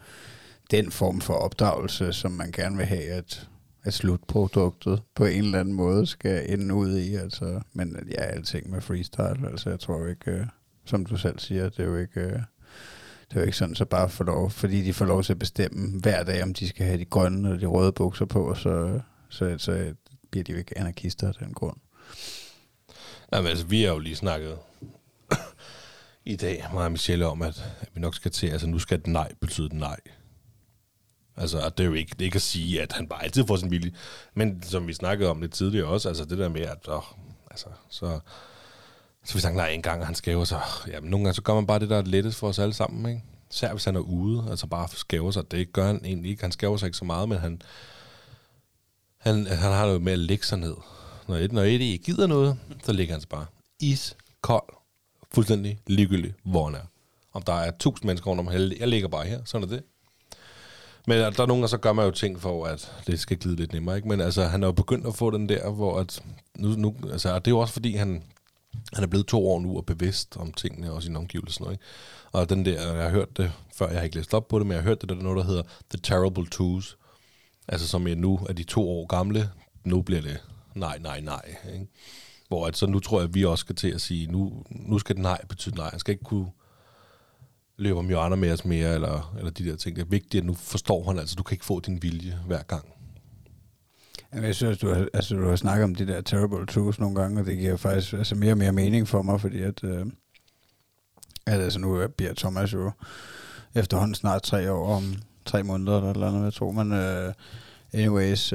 den form for opdragelse, som man gerne vil have, at slutproduktet på en eller anden måde skal ende ud i. Altså. Men alting med freestyle, altså jeg tror ikke, som du selv siger, det er jo ikke Det er jo ikke sådan, så bare får lov, fordi de får lov til at bestemme hver dag, om de skal have de grønne eller de røde bukser på, så bliver de jo ikke anarkister af den grund. Jamen altså, vi har jo lige snakket i dag, mig og Michelle, om, at vi nok skal til, altså nu skal et nej betyde et nej. Altså, det er jo ikke at sige, at han bare altid får sin vilje, men som vi snakkede om lidt tidligere også, altså det der med, at så vi snakker en gang, og han skæver sig. Jamen, nogle gange så gør man bare det, der er lettest for os alle sammen, ikke? Særligt hvis han er ude, altså bare skæver sig. Det gør han egentlig ikke. Han skæver sig ikke så meget, men han har det jo med at lægge sig ned. Når Eddie ikke gider noget, så ligger han sig bare iskold. Fuldstændig ligegyldigt, hvor han er. Om der er 1000 mennesker rundt om ham, jeg ligger bare her, sådan er det. Men der er nogen, der så gør man jo ting for, at det skal glide lidt nemmere, ikke? Men altså, han er jo begyndt at få den der, hvor at... Nu, altså, det er jo også fordi, han er blevet 2 år nu og bevidst om tingene og sine omgivelser. Ikke? Og den der, jeg har hørt det før, jeg har ikke læst op på det, men jeg har hørt det, der er noget, der hedder The Terrible Twos. Altså som nu er de 2 år gamle, nu bliver det nej. Ikke? Hvor at så nu tror jeg, at vi også skal til at sige, nu skal det nej betyde nej. Jeg skal ikke kunne løbe om hjørner med os mere, eller de der ting. Det er vigtigt, at nu forstår han, altså du kan ikke få din vilje hver gang. Jeg synes, du har snakket om de der terrible truths nogle gange, og det giver faktisk mere og mere mening for mig, fordi at nu bliver Thomas jo efterhånden snart 3 år om 3 måneder eller andet, jeg tror, men anyways,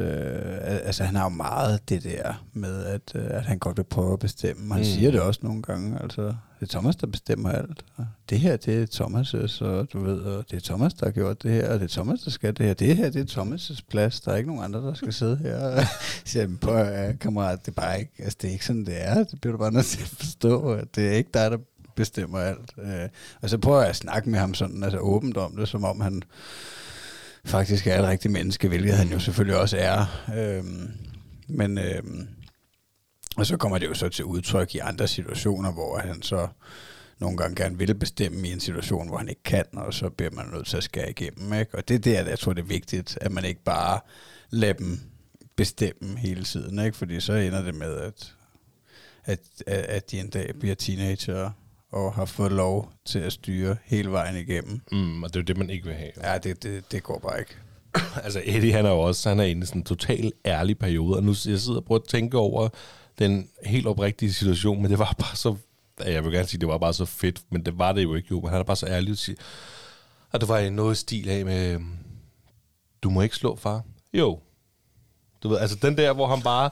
han har jo meget det der med, at han godt vil prøve at bestemme. Han siger det også nogle gange, altså det er Thomas, der bestemmer alt. Det her, det er Thomas', så du ved, og det er Thomas, der har gjort det her, og det er Thomas, der skal det her. Det her, det er Thomas' plads, der er ikke nogen andre, der skal sidde her og sige, kammerat, det er bare ikke, altså det er ikke sådan, det er. Det bliver du bare nødt til at forstå, at det er ikke dig, der bestemmer alt. Og så prøver jeg at snakke med ham sådan, altså åbent om det, som om han faktisk er et rigtigt menneske, hvilket han jo selvfølgelig også er. Og så kommer det jo så til udtryk i andre situationer, hvor han så nogle gange gerne vil bestemme i en situation, hvor han ikke kan, og så bliver man nødt til at skære igennem. Ikke? Og det er der, jeg tror, det er vigtigt, at man ikke bare lader dem bestemme hele tiden, ikke? Fordi så ender det med, at de en dag bliver teenager og har fået lov til at styre hele vejen igennem. Og det er jo det, man ikke vil have. Jo. Ja, det går bare ikke. Altså Eddie, han er inde i sådan en total ærlig periode, og nu jeg sidder og prøver at tænke over den helt oprigtige situation, men det var bare så, jeg vil gerne sige, det var bare så fedt, men det var det jo ikke, jo, men han er bare så ærlig at sige, og det var noget stil af med, du må ikke slå far. Jo. Du ved, altså den der, hvor han bare,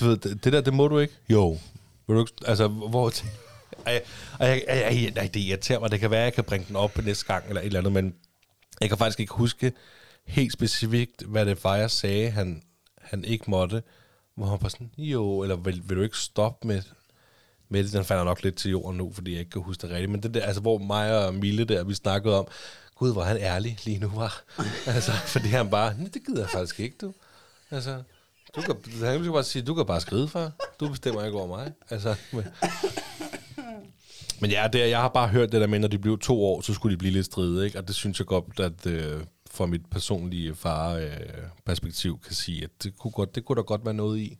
du ved, det der, det må du ikke. Jo. Vil du ikke, altså, hvor... Ej, det irriterer mig. Det kan være, at jeg kan bringe den op på næste gang, eller et eller andet, men jeg kan faktisk ikke huske helt specifikt, hvad det var, jeg sagde, han ikke måtte, hvor han bare sådan, jo, eller vil du ikke stoppe med det? Den falder nok lidt til jorden nu, fordi jeg ikke kan huske det rigtigt, men det der, altså hvor mig og Mille der, vi snakkede om, gud, hvor han ærlig lige nu var, altså, fordi han bare, det gider jeg faktisk ikke, du, altså, han kan bare sige, du kan bare skride, far, du bestemmer ikke over mig, altså, men ja, jeg har bare hørt det der med, når de blev 2 år, så skulle de blive lidt stride, ikke? Og det synes jeg godt, at fra mit personlige far-perspektiv kan sige, at det kunne der godt være noget i.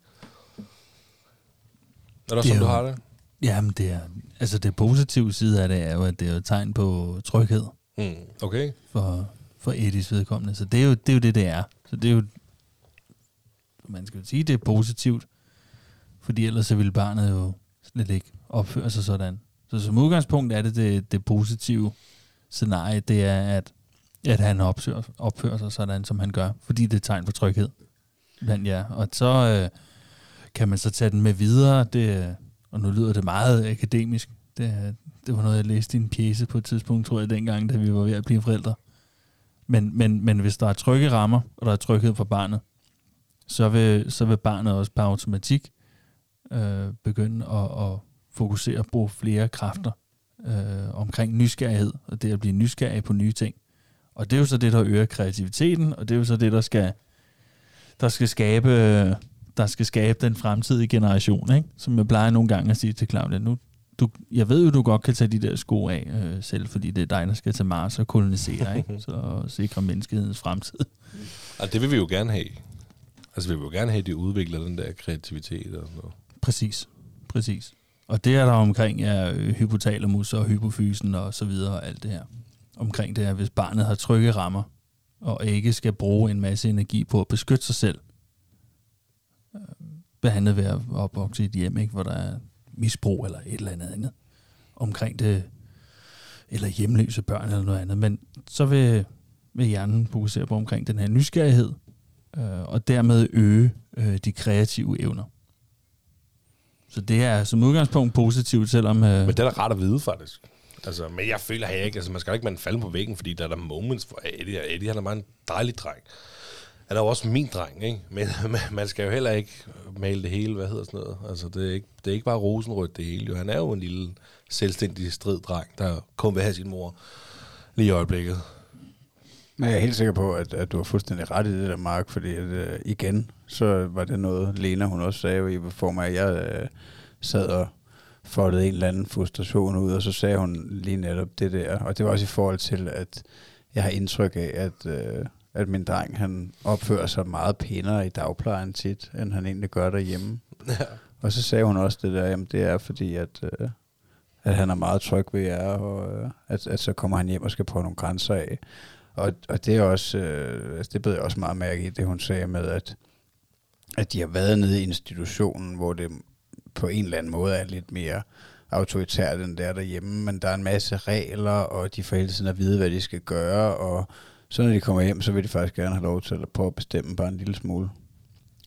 Er der som du har det? Jamen, det er, altså det positive side af det er jo, at det er et tegn på tryghed. Okay. For Eddies vedkommende. Så det er jo det, det er. Så det er jo, man skal jo sige, det er positivt, fordi ellers så ville barnet jo slet ikke opføre sig sådan. Så som udgangspunkt er det positive scenarie, det er, at han opfører sig sådan, som han gør, fordi det er tegn på tryghed. Men ja, og så kan man så tage den med videre, det, og nu lyder det meget akademisk. Det var noget, jeg læste i en pjæse på et tidspunkt, tror jeg, dengang, da vi var ved at blive forældre. Men hvis der er trygge rammer, og der er tryghed for barnet, så vil barnet også på automatik begynde at fokusere og bruge flere kræfter omkring nysgerrighed, og det at blive nysgerrig på nye ting. Og det er jo så det, der øger kreativiteten, og det er jo så det, der skal skabe den fremtidige generation, ikke? Som jeg plejer nogle gange at sige til Claudia, jeg ved jo, du godt kan tage de der sko af selv, fordi det er dig, der skal til Mars og kolonisere, ikke? Så sikre menneskehedens fremtid. Og det vil vi jo gerne have. Altså vi vil jo gerne have, at de udvikler den der kreativitet og sådan noget. Præcis. Og det er der omkring hypotalamus og hypofysen og så videre og alt det her. omkring det, at hvis barnet har trygge rammer, og ikke skal bruge en masse energi på at beskytte sig selv, behandlet ved at opvokse i et hjem, ikke, hvor der er misbrug eller et eller andet omkring det, eller hjemløse børn eller noget andet, men så vil hjernen fokusere på omkring den her nysgerrighed, og dermed øge de kreative evner. Så det er som udgangspunkt positivt, selvom... Men det er da rart at vide, faktisk. Altså, men jeg føler her ikke, altså man skal ikke mande falde på væggen, fordi der er der moments, hvor Eddie, og Eddie han er bare en dejlig dreng. Han er jo også min dreng, ikke? Men man skal jo heller ikke male det hele, hvad hedder sådan noget. Altså, det er ikke bare rosenrødt det hele. Jo. Han er jo en lille, selvstændig striddreng, der kun vil have sin mor lige i øjeblikket. Men jeg er helt sikker på, at du har fuldstændig ret i det der, Mark, fordi at, igen, så var det noget, Lene hun også sagde i form af, at jeg sad og foldede en eller anden frustration ud, og så sagde hun lige netop det der. Og det var også i forhold til, at jeg har indtryk af, at min dreng, han opfører sig meget pænere i dagplejen tit, end han egentlig gør derhjemme. Ja. Og så sagde hun også det der, jamen det er fordi, at han er meget tryg ved jer, og at så kommer han hjem og skal prøve nogle grænser af. Og det er også, det blev jeg også meget mærke i, det hun sagde med, at de har været nede i institutionen, hvor det på en eller anden måde er lidt mere autoritært end det er derhjemme, men der er en masse regler, og de får hele tiden at vide, hvad de skal gøre, og så når de kommer hjem, så vil de faktisk gerne have lov til at prøve at bestemme bare en lille smule.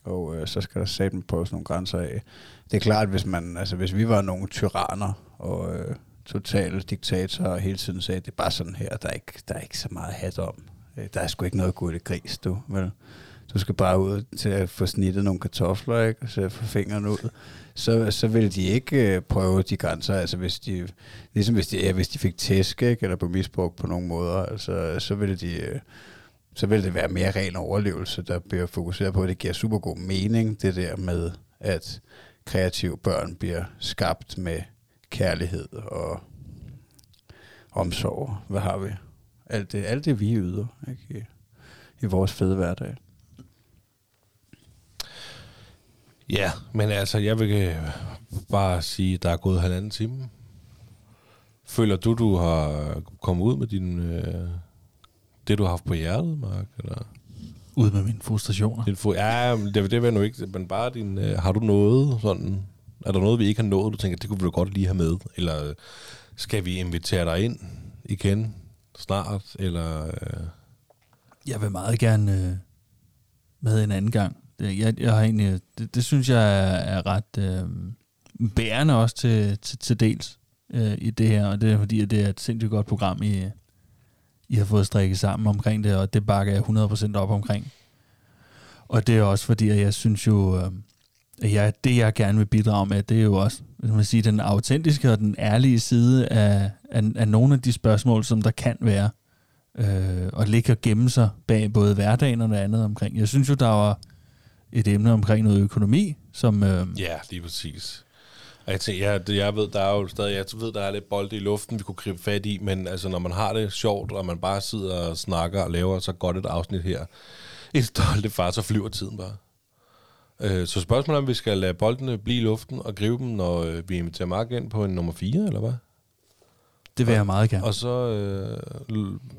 Og så skal der satme på sådan nogle grænser af. Det er klart, hvis man, altså hvis vi var nogle tyranner og totale diktatorer og hele tiden sagde, det er bare sådan her, der er ikke så meget hat om. Der er sgu ikke noget godt i gris, du. Vel? Du skal bare ud til at få snittet nogle kartofler, ikke? Og så få fingrene ud. Så ville de ikke prøve de grænser, altså hvis de fik tæsk, ikke? Eller blev misbrugt på nogle måder, altså så ville det være mere ren overlevelse, der bliver fokuseret på. Det giver super god mening, det der med, at kreative børn bliver skabt med kærlighed og omsorg. Hvad har vi? Alt det vi yder, ikke? I vores fede hverdag. Ja, men altså, jeg vil bare sige, at der er gået 1,5 time. Føler du har kommet ud med din, det, du har haft på hjertet, Mark? Eller? Ud med mine frustrationer? Ja, det var nu ikke, men bare din... har du noget sådan... Er der noget, vi ikke har nået, du tænker, det kunne vi da godt lige have med? Eller skal vi invitere dig ind igen snart? Eller, Jeg vil meget gerne med en anden gang. Jeg har egentlig, det synes jeg er ret bærende også til dels i det her, og det er fordi, at det er et sindssygt godt program, I har fået strikket sammen omkring det, og det bakker jeg 100% op omkring. Og det er også fordi, at jeg synes jo, at jeg gerne vil bidrage med, det er jo også, hvis man siger, den autentiske og den ærlige side af nogle af de spørgsmål, som der kan være, og ligge og gemme sig bag både hverdagen og noget andet omkring. Jeg synes jo, der var et emne omkring noget økonomi, som... Ja, lige præcis. Og jeg tænker, jeg ved, der er jo stadig, jeg ved, der er lidt bolde i luften, vi kunne gribe fat i, men altså, når man har det sjovt, og man bare sidder og snakker og laver så godt et afsnit her, et stolte far, så flyver tiden bare. Så spørgsmålet er, om vi skal lade boldene blive i luften og gribe dem, når vi inviterer Mark ind på en nummer 4, eller hvad? Det vil jeg meget gerne. Og så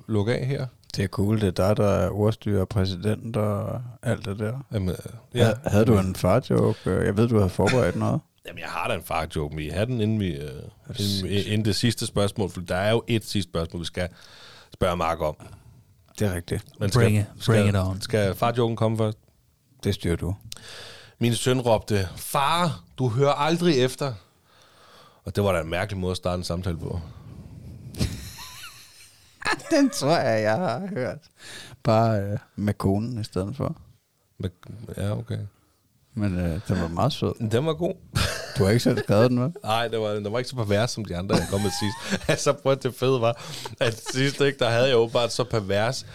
lukke af her. Det er cool, det er dig, der er ordstyrer, præsident og alt det der. Jamen, ja. Havde du en fartjoke? Jeg ved, du havde forberedt noget. Jamen, jeg har da en fartjoke, men I havde den, inden det sidste spørgsmål, for der er jo et sidste spørgsmål, vi skal spørge Mark om. Det er rigtigt. Bring it on. Skal fartjoken komme først? Det styrer du. Min søn råbte, far, du hører aldrig efter. Og det var da en mærkelig måde at starte en samtale på. Den tror jeg har hørt. Bare med konen i stedet for. Ja, okay. Men den var meget sød. Den var god. Du har ikke selv skrevet den, vel? Nej, den var ikke så pervers som de andre, jeg kom med sidst. Altså, prøv at det fede var, at sidst, ikke, der havde jeg åbenbart så pervers,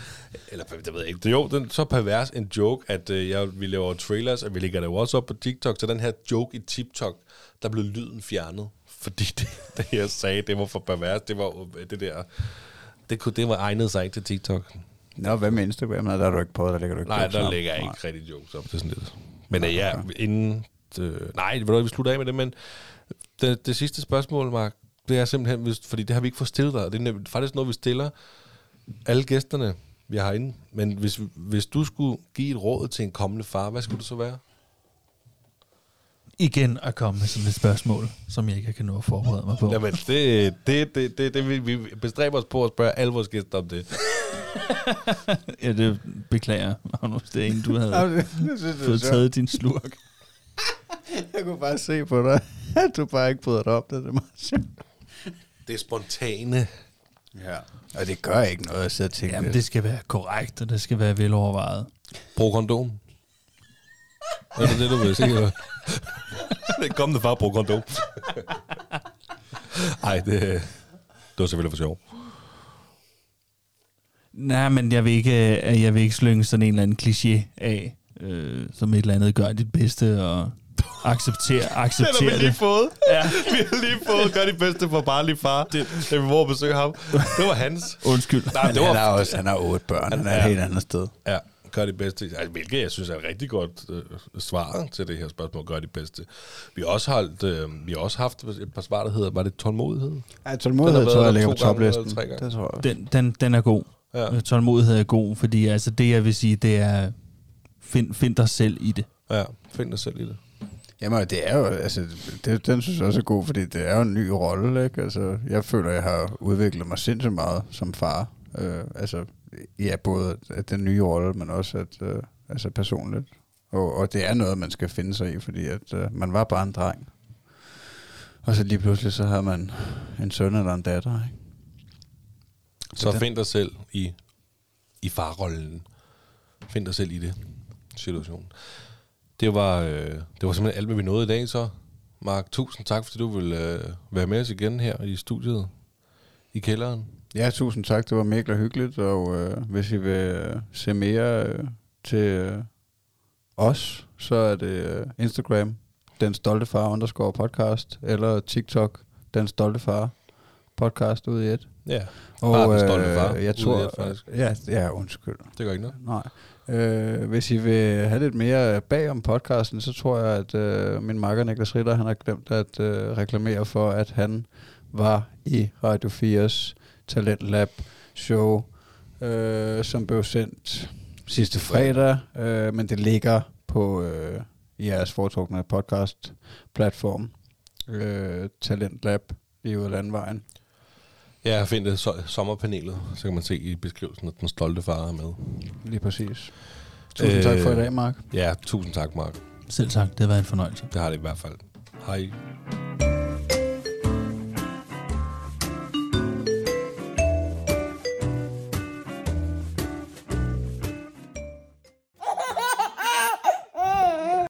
eller det ved jeg ikke, jo, den så pervers en joke, at vi laver trailers, og vi lægger det jo også op på TikTok, så den her joke i TikTok, der blev lyden fjernet, fordi det jeg sagde, det var for pervers, det var det der... Det var egnet sig ikke til TikTok. Nå, hvad med Instagram? Der er du ikke på, der ligger du ikke. Nej, der ligger jeg ikke rigtig jokes op til sådan lidt. Men nej, ja, inden... nej, vi slutter af med det, men det sidste spørgsmål, Mark, det er simpelthen, fordi det har vi ikke fået stillet dig, og det er faktisk noget, vi stiller alle gæsterne, vi har herinde, men hvis du skulle give et råd til en kommende far, hvad skulle det så være? Igen at komme med sådan et spørgsmål, som jeg ikke kan nå at forberede mig på. Jamen, det vi bestræber os på at spørge alle vores gæster om det. Ja, det beklager, Magnus. Det er en, du havde fået taget din slurk. Jeg kunne bare se på dig, at du bare ikke bryder dig op. Det er meget sjovt. Det er spontane. Ja, og det gør ikke noget, så jeg tænker. Jamen, det skal være korrekt, og det skal være velovervejet. Brug kondom. Er det det, du vil sige? Det er kommende far, brug kondom. Ej, det var selvfølgelig for sjov. Nej, men jeg vil ikke slynge sådan en eller anden kliché af, som et eller andet gør dit bedste, og acceptere det. Det har vi lige fået. Ja. Vi har lige fået gør dit bedste for barnlig far, da vi var og besøgte ham. Det var hans. Undskyld. Nej, det var, han har også 8 børn, han er et helt andet sted. Ja, gør dit bedste. Altså, hvilket jeg synes er et rigtig godt svar til det her spørgsmål, gør dit bedste. Vi har også haft et par svar, der hedder, var det tålmodighed? Ja, tålmodighed tror jeg ligger på toplisten. Det tror jeg. Den er god. Ja. Tålmodighed er god, fordi altså det, jeg vil sige, det er, find dig selv i det. Ja, find dig selv i det. Jamen, det er jo, altså, den synes jeg også er god, fordi det er jo en ny rolle, ikke? Altså, jeg føler, jeg har udviklet mig sindssygt meget som far. Altså, ja, både at den nye rolle, men også at, altså personligt. Og det er noget, man skal finde sig i, fordi at man var bare en dreng. Og så lige pludselig, så har man en søn eller en datter, ikke? Så find dig selv i farrollen. Find dig selv i det situation. Det var simpelthen alt, hvad vi nåede i dag, så. Mark, tusind tak, fordi du ville være med os igen her i studiet i kælderen. Ja, tusind tak. Det var mega hyggeligt, og hvis I vil se mere til os, så er det Instagram, Den Stolte Far _podcast, eller TikTok, Den Stolte Far podcast ud i et. Ja, og Den Stolte Far jeg tror, ud i et, faktisk. Ja, undskyld. Det gør ikke noget. Nej. Hvis I vil have lidt mere bag om podcasten, så tror jeg, at min makker Niklas Ritter, han har glemt at reklamere for, at han var i Radio 4's Talent Lab show, som blev sendt sidste fredag, men det ligger på jeres foretrukne podcast platform, Talent Lab lige ude af landvejen. Ja, jeg finder sommerpanelet, så kan man se i beskrivelsen, at Den Stolte Far er med. Lige præcis. Tusind tak for i dag, Mark. Ja, tusind tak, Mark. Selv tak, det har været en fornøjelse. Det har det i hvert fald. Hej.